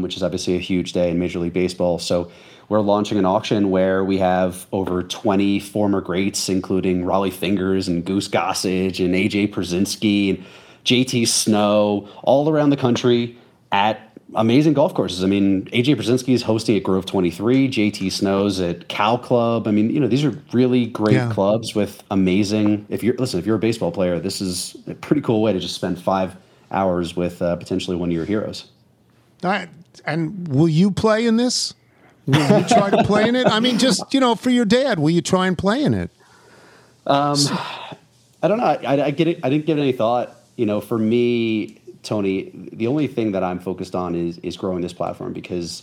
which is obviously a huge day in Major League Baseball. So we're launching an auction where we have over 20 former greats, including Raleigh Fingers and Goose Gossage and A.J. Pruszynski and JT Snow, all around the country at amazing golf courses. I mean, A.J. Pruszynski is hosting at Grove 23, JT Snow's at Cow Club. I mean, you know, these are really great clubs with amazing. If you're a baseball player, this is a pretty cool way to just spend 5 hours with potentially one of your heroes. All right. And will you play in this? Will you try to play in it? I mean, just, you know, for your dad, will you try and play in it? I don't know. I didn't give it any thought. You know, for me, Tony, the only thing that I'm focused on is growing this platform, because,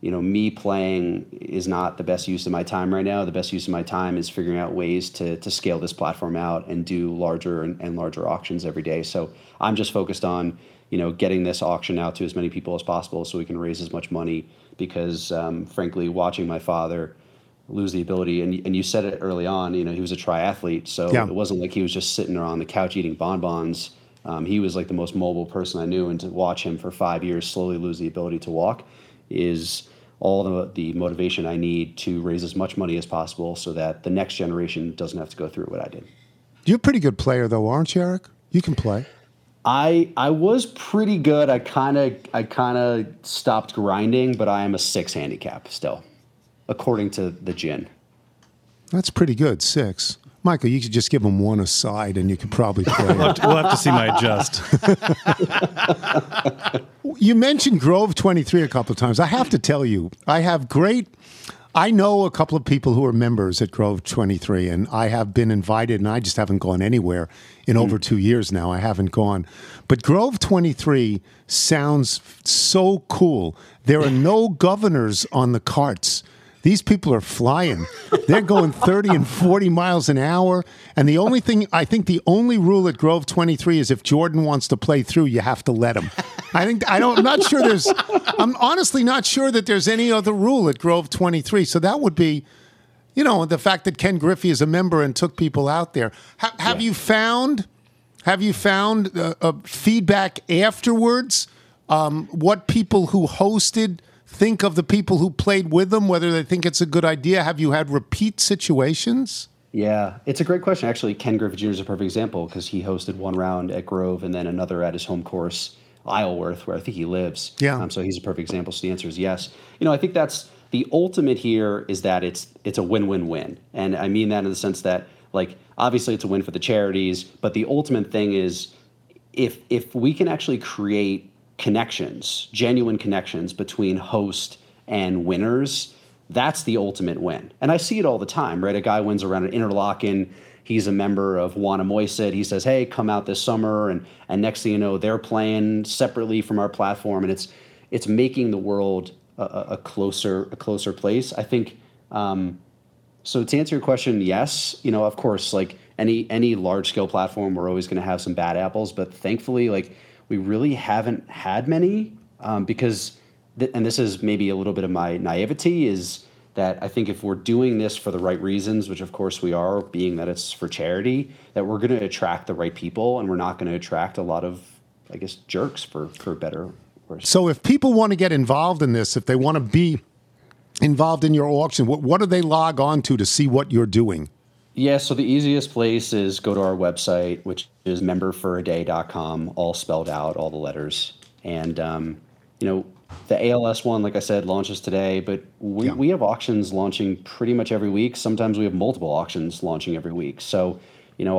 you know, me playing is not the best use of my time right now. The best use of my time is figuring out ways to scale this platform out and do larger and larger auctions every day. So I'm just focused on, you know, getting this auction out to as many people as possible so we can raise as much money, because frankly, watching my father lose the ability, and you said it early on, you know, he was a triathlete, so it wasn't like he was just sitting on the couch eating bonbons. He was like the most mobile person I knew, and to watch him for 5 years slowly lose the ability to walk is all the motivation I need to raise as much money as possible so that the next generation doesn't have to go through what I did. You're a pretty good player though, aren't you, Eric? You can play. I was pretty good. I kind of stopped grinding, but I am a 6 handicap still, according to the gin. That's pretty good, 6. Michael, you could just give him one aside, and you could probably play it. We'll have to see my adjust. You mentioned Grove 23 a couple of times. I have to tell you, I know a couple of people who are members at Grove 23, and I have been invited, and I just haven't gone anywhere in over 2 years now. I haven't gone. But Grove 23 sounds so cool. There are no governors on the carts. These people are flying. They're going 30 and 40 miles an hour. And the only rule at Grove 23 is if Jordan wants to play through, you have to let him. I'm honestly not sure that there's any other rule at Grove 23. So that would be, you know, the fact that Ken Griffey is a member and took people out there. Have you found feedback afterwards? What people who hosted think of the people who played with them, whether they think it's a good idea? Have you had repeat situations? Yeah, it's a great question. Actually, Ken Griffey Jr. is a perfect example, because he hosted one round at Grove and then another at his home course, Isleworth, where I think he lives. Yeah. So he's a perfect example. So the answer is yes. You know, I think that's the ultimate here, is that it's a win-win-win. And I mean that in the sense that, like, obviously it's a win for the charities, but the ultimate thing is if we can actually create connections, genuine connections between host and winners, that's the ultimate win. And I see it all the time, right? A guy wins around an Interlaken. He's a member of Wanamoyset. He says, hey, come out this summer. And next thing you know, they're playing separately from our platform. And it's making the world a closer place. I think, so to answer your question, yes, you know, of course, like any large scale platform, we're always going to have some bad apples, but thankfully, like, we really haven't had many because, and this is maybe a little bit of my naivety, is that I think if we're doing this for the right reasons, which of course we are, being that it's for charity, that we're going to attract the right people, and we're not going to attract a lot of, I guess, jerks for better or worse. So if people want to get involved in this, if they want to be involved in your auction, what do they log on to see what you're doing? Yeah, so the easiest place is go to our website, which is memberforaday.com, all spelled out, all the letters. And, the ALS one, like I said, launches today, but we have auctions launching pretty much every week. Sometimes we have multiple auctions launching every week. So,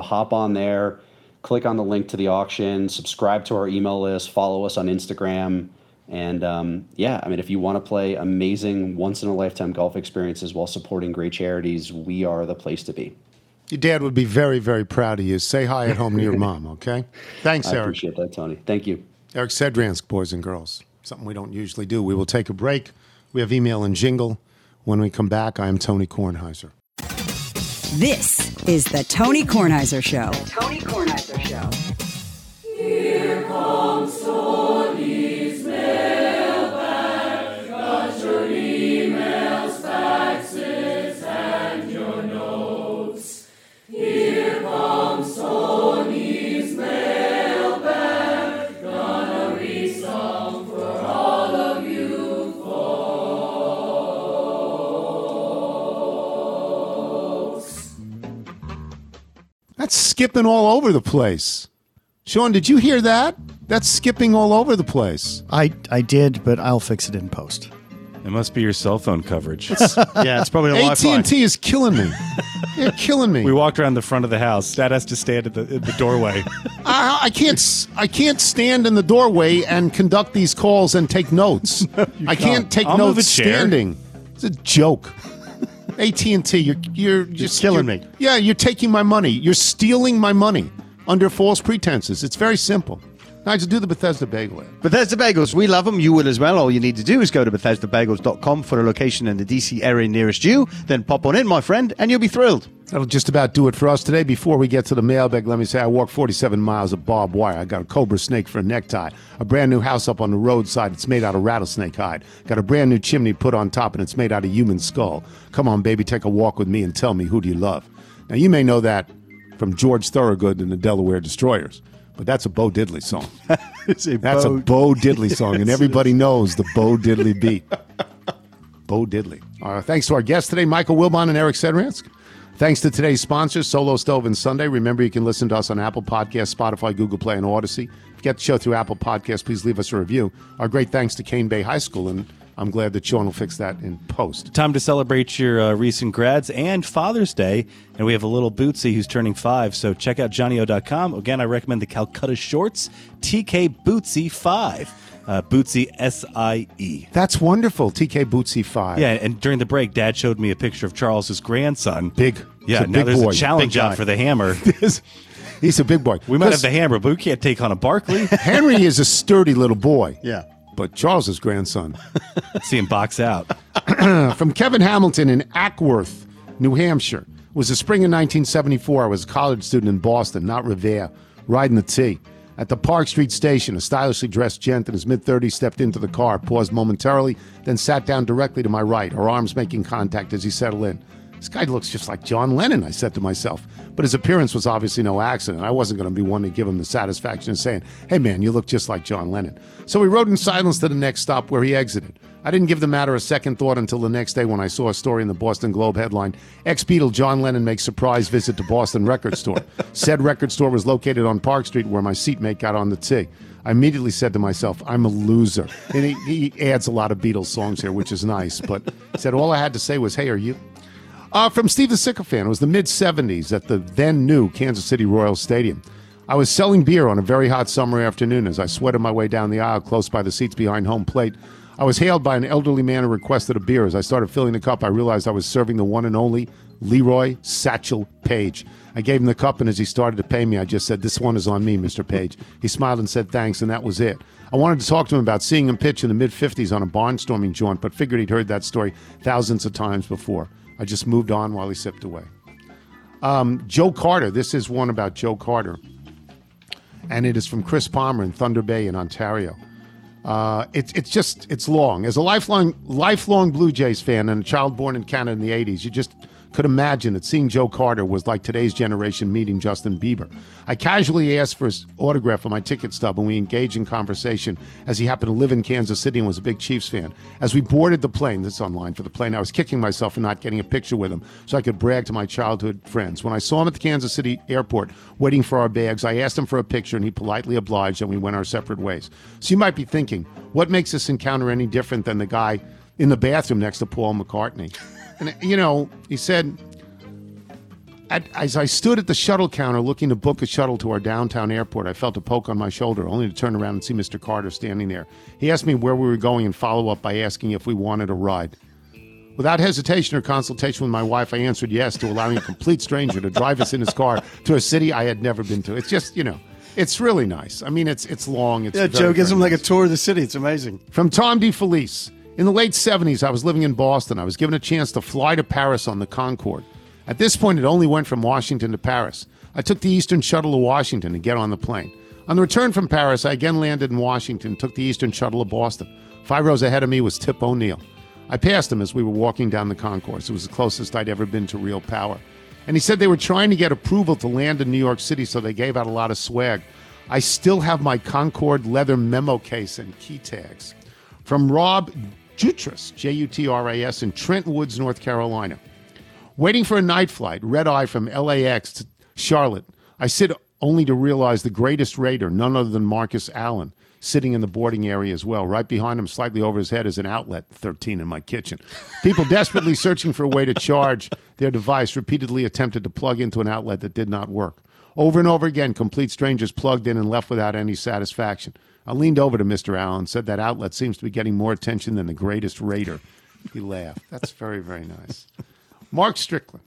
hop on there, click on the link to the auction, subscribe to our email list, follow us on Instagram. And if you want to play amazing once-in-a-lifetime golf experiences while supporting great charities, we are the place to be. Your dad would be very, very proud of you. Say hi at home to your mom, okay? Thanks, Eric. I appreciate that, Tony. Thank you. Eric Sedransk, boys and girls. Something we don't usually do. We will take a break. We have email and jingle. When we come back, I am Tony Kornheiser. This is the Tony Kornheiser Show. The Tony Kornheiser Show. Here comes Tony. That's skipping all over the place. Sean, did you hear that? That's skipping all over the place. I did, but I'll fix it in post. It must be your cell phone coverage. It's probably the Wi-Fi. AT&T is killing me. They're killing me. We walked around the front of the house. Dad has to stand in the doorway. I can't stand in the doorway and conduct these calls and take notes. No, I can't take notes standing. It's a joke. AT&T, you're killing me. Yeah, you're taking my money. You're stealing my money under false pretenses. It's very simple. I just do the Bethesda Bagel ad. Bethesda Bagels, we love them. You will as well. All you need to do is go to BethesdaBagels.com for a location in the D.C. area nearest you. Then pop on in, my friend, and you'll be thrilled. That'll just about do it for us today. Before we get to the mailbag, let me say I walked 47 miles of barbed wire. I got a cobra snake for a necktie. A brand new house up on the roadside. It's made out of rattlesnake hide. Got a brand new chimney put on top, and it's made out of human skull. Come on, baby, take a walk with me and tell me, who do you love? Now, you may know that from George Thorogood and the Delaware Destroyers. But that's a Bo Diddley song. That's a Bo Diddley song, and everybody knows the Bo Diddley beat. Bo Diddley. Thanks to our guests today, Michael Wilbon and Eric Sedransk. Thanks to today's sponsors, Solo Stove and Sunday. Remember, you can listen to us on Apple Podcasts, Spotify, Google Play, and Odyssey. If you get the show through Apple Podcasts, please leave us a review. Our great thanks to Cane Bay High School, and I'm glad that Sean will fix that in post. Time to celebrate your recent grads and Father's Day. And we have a little Bootsy who's turning 5, so check out JohnnyO.com. Again, I recommend the Calcutta Shorts, TK Bootsy 5. Bootsy S-I-E. That's wonderful, TK Bootsy 5. Yeah, and during the break, Dad showed me a picture of Charles, his grandson. Big. Yeah, now big there's boy. A challenge big out guy. For the hammer. He's a big boy. We might have the hammer, but we can't take on a Barkley. Henry is a sturdy little boy. Yeah. But Charles's grandson. See him box out. From Kevin Hamilton in Ackworth, New Hampshire. It was the spring of 1974. I was a college student in Boston, not Revere, riding the T. At the Park Street station, a stylishly dressed gent in his mid-30s stepped into the car, paused momentarily, then sat down directly to my right, our arms making contact as he settled in. This guy looks just like John Lennon, I said to myself. But his appearance was obviously no accident. I wasn't going to be one to give him the satisfaction of saying, hey, man, you look just like John Lennon. So we rode in silence to the next stop where he exited. I didn't give the matter a second thought until the next day when I saw a story in the Boston Globe headline, ex-Beatle John Lennon makes surprise visit to Boston record store. Said record store was located on Park Street where my seatmate got on the T. I immediately said to myself, I'm a loser. And he adds a lot of Beatles songs here, which is nice. But he said, all I had to say was, hey, are you... From Steve the Sycophant. It was the mid-'70s at the then-new Kansas City Royals Stadium. I was selling beer on a very hot summer afternoon as I sweated my way down the aisle close by the seats behind home plate. I was hailed by an elderly man who requested a beer. As I started filling the cup, I realized I was serving the one and only Leroy Satchel Page. I gave him the cup, and as he started to pay me, I just said, this one is on me, Mr. Page. He smiled and said thanks, and that was it. I wanted to talk to him about seeing him pitch in the mid-'50s on a barnstorming jaunt, but figured he'd heard that story thousands of times before. I just moved on while he sipped away. Joe Carter. This is one about Joe Carter. And it is from Chris Palmer in Thunder Bay in Ontario. It's long. As a lifelong Blue Jays fan and a child born in Canada in the 80s, you just could imagine that seeing Joe Carter was like today's generation meeting Justin Bieber. I casually asked for his autograph on my ticket stub, and we engaged in conversation as he happened to live in Kansas City and was a big Chiefs fan. As we boarded the plane, this is online for the plane, I was kicking myself for not getting a picture with him so I could brag to my childhood friends. When I saw him at the Kansas City airport waiting for our bags, I asked him for a picture, and he politely obliged, and we went our separate ways. So you might be thinking, what makes this encounter any different than the guy in the bathroom next to Paul McCartney? And, you know, he said, as I stood at the shuttle counter looking to book a shuttle to our downtown airport, I felt a poke on my shoulder, only to turn around and see Mr. Carter standing there. He asked me where we were going and follow up by asking if we wanted a ride. Without hesitation or consultation with my wife, I answered yes to allowing a complete stranger to drive us in his car to a city I had never been to. It's just, you know, it's really nice. I mean, it's long. It's yeah, Joe gives him nice. Like a tour of the city. It's amazing. From Tom DeFelice. In the late 70s, I was living in Boston. I was given a chance to fly to Paris on the Concorde. At this point, it only went from Washington to Paris. I took the Eastern Shuttle to Washington and get on the plane. On the return from Paris, I again landed in Washington and took the Eastern Shuttle to Boston. 5 rows ahead of me was Tip O'Neill. I passed him as we were walking down the concourse. It was the closest I'd ever been to real power. And he said they were trying to get approval to land in New York City, so they gave out a lot of swag. I still have my Concorde leather memo case and key tags. From Rob Jutras, J-U-T-R-A-S, in Trenton Woods, North Carolina. Waiting for a night flight, red-eye from LAX to Charlotte. I sit only to realize the greatest Raider, none other than Marcus Allen, sitting in the boarding area as well. Right behind him, slightly over his head, is an outlet, 13 in my kitchen. People desperately searching for a way to charge their device repeatedly attempted to plug into an outlet that did not work. Over and over again, complete strangers plugged in and left without any satisfaction. I leaned over to Mr. Allen, said that outlet seems to be getting more attention than the greatest Raider. He laughed. That's very, very nice. Mark Strickland.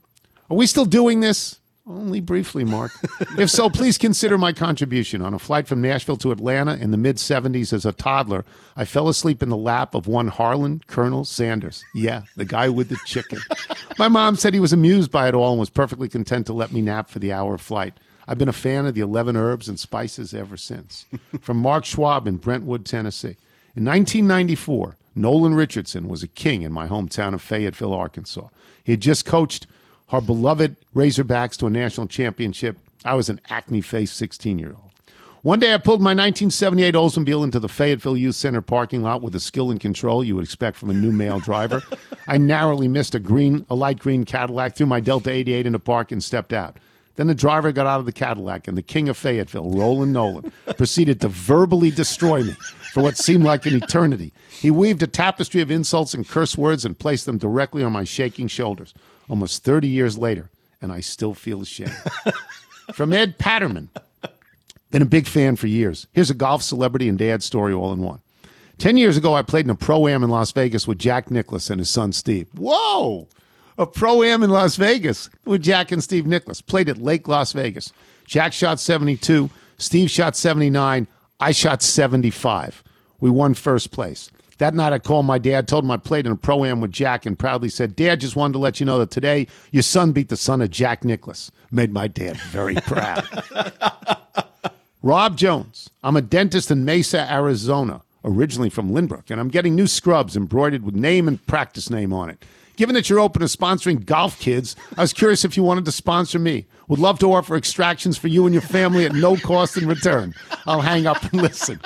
Are we still doing this? Only briefly, Mark. If so, please consider my contribution. On a flight from Nashville to Atlanta in the mid-70s as a toddler, I fell asleep in the lap of one Harlan Colonel Sanders. Yeah, the guy with the chicken. My mom said he was amused by it all and was perfectly content to let me nap for the hour flight. I've been a fan of the 11 herbs and spices ever since. From Mark Schwab in Brentwood, Tennessee. In 1994, Nolan Richardson was a king in my hometown of Fayetteville, Arkansas. He had just coached our beloved Razorbacks to a national championship. I was an acne-faced 16-year-old. One day I pulled my 1978 Oldsmobile into the Fayetteville Youth Center parking lot with the skill and control you would expect from a new male driver. I narrowly missed a light green Cadillac, threw my Delta 88 in the park, and stepped out. Then the driver got out of the Cadillac, and the king of Fayetteville, Roland Nolan, proceeded to verbally destroy me for what seemed like an eternity. He weaved a tapestry of insults and curse words and placed them directly on my shaking shoulders. Almost 30 years later, and I still feel ashamed. From Ed Patterman. Been a big fan for years. Here's a golf celebrity and dad story all in one. 10 years ago, I played in a pro-am in Las Vegas with Jack Nicklaus and his son, Steve. Whoa! A pro-am in Las Vegas with Jack and Steve Nicklaus. Played at Lake Las Vegas. Jack shot 72. Steve shot 79. I shot 75. We won first place. That night I called my dad, told him I played in a pro-am with Jack, and proudly said, Dad, just wanted to let you know that today your son beat the son of Jack Nicklaus. Made my dad very proud. Rob Jones. I'm a dentist in Mesa, Arizona, originally from Lynbrook, and I'm getting new scrubs embroidered with name and practice name on it. Given that you're open to sponsoring golf kids, I was curious if you wanted to sponsor me. Would love to offer extractions for you and your family at no cost in return. I'll hang up and listen.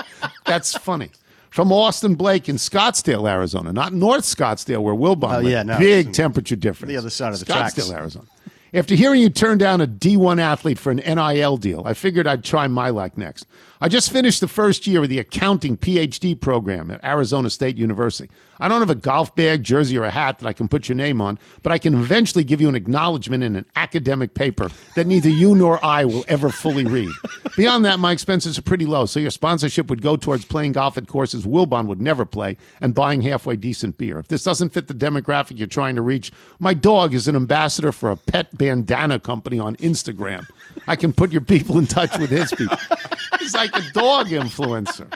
That's funny. From Austin Blake in Scottsdale, Arizona. Not North Scottsdale where Wilbon lived. Yeah, no, big temperature difference. The other side of the tracks. Scottsdale, Arizona. After hearing you turn down a D1 athlete for an NIL deal, I figured I'd try my luck next. I just finished the first year of the accounting PhD program at Arizona State University. I don't have a golf bag, jersey, or a hat that I can put your name on, but I can eventually give you an acknowledgement in an academic paper that neither you nor I will ever fully read. Beyond that, my expenses are pretty low, so your sponsorship would go towards playing golf at courses Wilbon would never play and buying halfway decent beer. If this doesn't fit the demographic you're trying to reach, my dog is an ambassador for a pet bandana company on Instagram. I can put your people in touch with his people. He's like a dog influencer.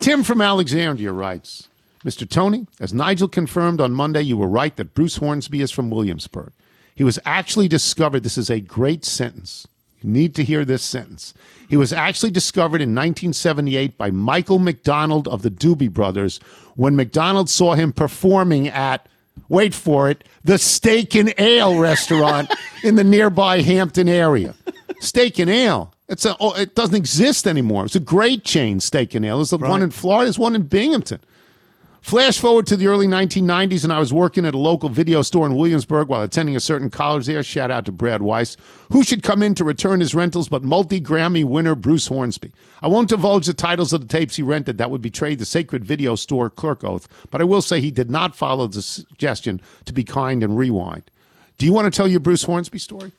Tim from Alexandria writes, Mr. Tony, as Nigel confirmed on Monday, you were right that Bruce Hornsby is from Williamsburg. He was actually discovered, this is a great sentence. You need to hear this sentence. He was actually discovered in 1978 by Michael McDonald of the Doobie Brothers when McDonald saw him performing at, wait for it, the Steak and Ale restaurant in the nearby Hampton area. Steak and Ale. It doesn't exist anymore. It's a great chain, Steak and Ale. There's one in Florida. There's one in Binghamton. Flash forward to the early 1990s, and I was working at a local video store in Williamsburg while attending a certain college there. Shout out to Brad Weiss, who should come in to return his rentals but multi-Grammy winner Bruce Hornsby. I won't divulge the titles of the tapes he rented. That would betray the sacred video store clerk oath, but I will say he did not follow the suggestion to be kind and rewind. Do you want to tell your Bruce Hornsby story?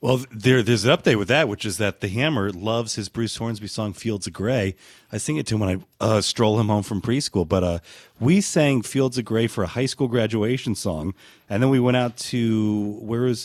Well, there's an update with that, which is that the Hammer loves his Bruce Hornsby song, Fields of Grey. I sing it to him when I stroll him home from preschool. But we sang Fields of Grey for a high school graduation song. And then we went out to,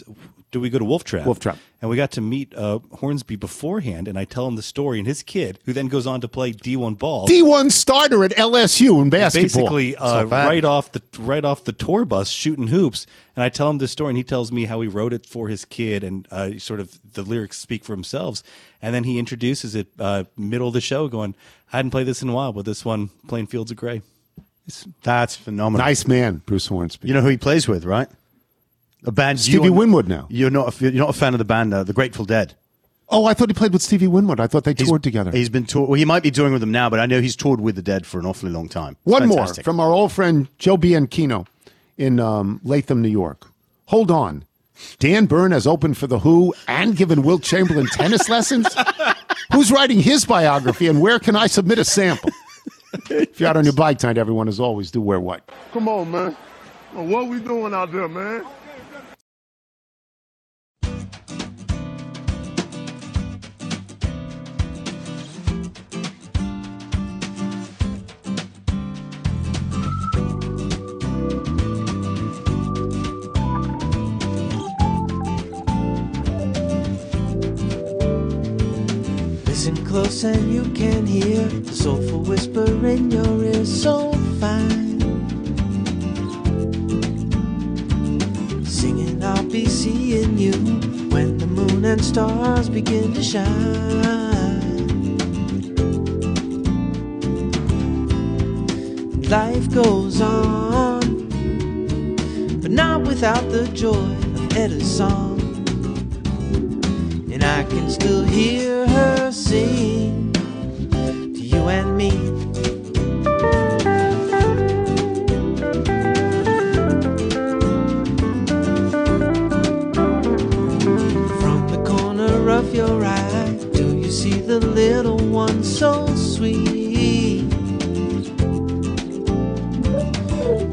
do we go to Wolf Trap? Wolf Trap. And we got to meet Hornsby beforehand. And I tell him the story. And his kid, who then goes on to play D1 ball. D1 starter at LSU in basketball. Basically, right off the tour bus shooting hoops. And I tell him this story, and he tells me how he wrote it for his kid, and sort of the lyrics speak for themselves. And then he introduces it middle of the show going, I hadn't played this in a while, but this one, playing Fields of Grey. That's phenomenal. Nice man, Bruce Hornsby. You know who he plays with, right? A band, Stevie Winwood now. You're not a fan of the band, the Grateful Dead. Oh, I thought he played with Stevie Winwood. I thought he's toured together. He's been toured. Well, he might be touring with them now, but I know he's toured with the Dead for an awfully long time. One more from our old friend Joe Bianchino in Latham, New York. Hold on. Dan Byrne has opened for The Who and given Wilt Chamberlain tennis lessons? Who's writing his biography, and where can I submit a sample? If you're out on your bike tonight, everyone, as always, do wear white. Come on, man. What we doing out there, man? Close and you can hear the soulful whisper in your ear, so fine. Singing, I'll be seeing you when the moon and stars begin to shine. Life goes on, but not without the joy of Etta's song. And I can still hear her sing to you and me. From the corner of your eye, do you see the little one so sweet?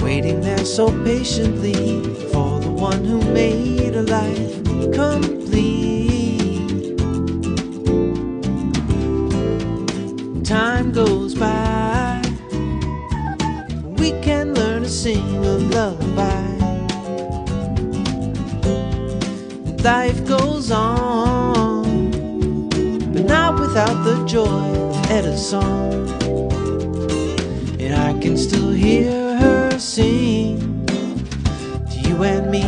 Waiting there so patiently for the one who made a life complete. Time goes by, we can learn to sing a lullaby. Life goes on, but not without the joy of Etta's song. And I can still hear her sing to you and me.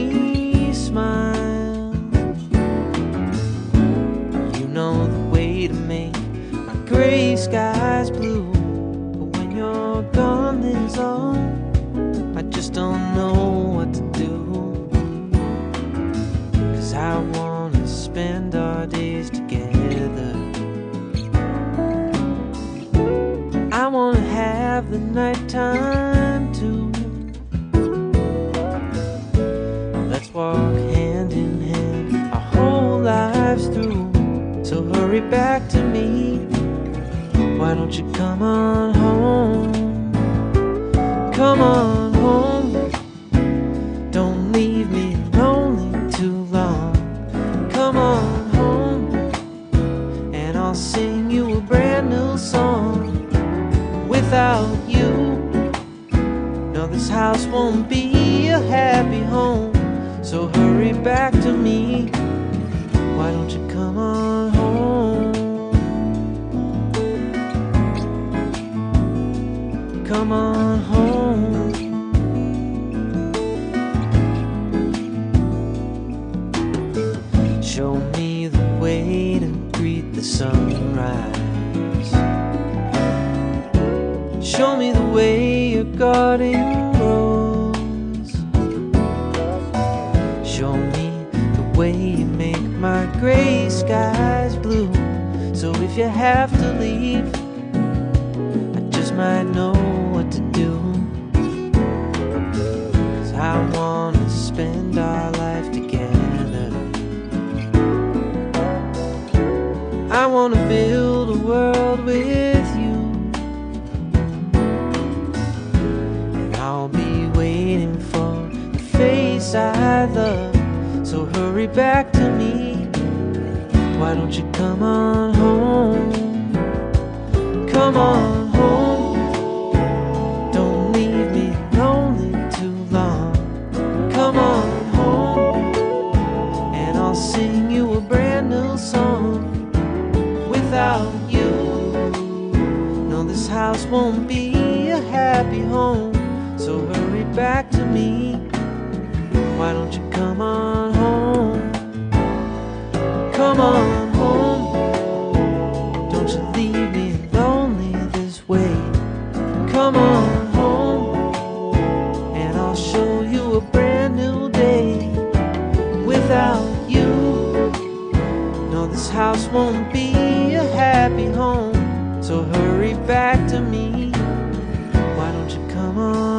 me smile. You know the way to make my gray skies blue. But when you're gone, there's all, I just don't know what to do. 'Cause I wanna spend our days together. I wanna have the nighttime too. Walk hand in hand our whole lives through. So hurry back to me. Why don't you come on home? Come on home. Don't leave me lonely too long. Come on home. And I'll sing you a brand new song. Without you, no, this house won't be a happy home. So hurry back to me. Why don't you come on home? Come on home. Show me the way to greet the sunrise. Show me the way your garden grows. Show me the way you make my gray skies blue. So if you have to leave, I just might know what to do. 'Cause I wanna spend our life together. I wanna build a world with you. And I'll be waiting for the face I love. So hurry back to me. Why don't you come on home? Come on home. Don't leave me lonely too long. Come on home. And I'll sing you a brand new song. Without you, no, this house won't be a happy home. So hurry back to me. Why don't you come on home? Come on home. Don't you leave me lonely this way. Come on home. And I'll show you a brand new day. Without you, no, this house won't be a happy home. So hurry back to me. Why don't you come on?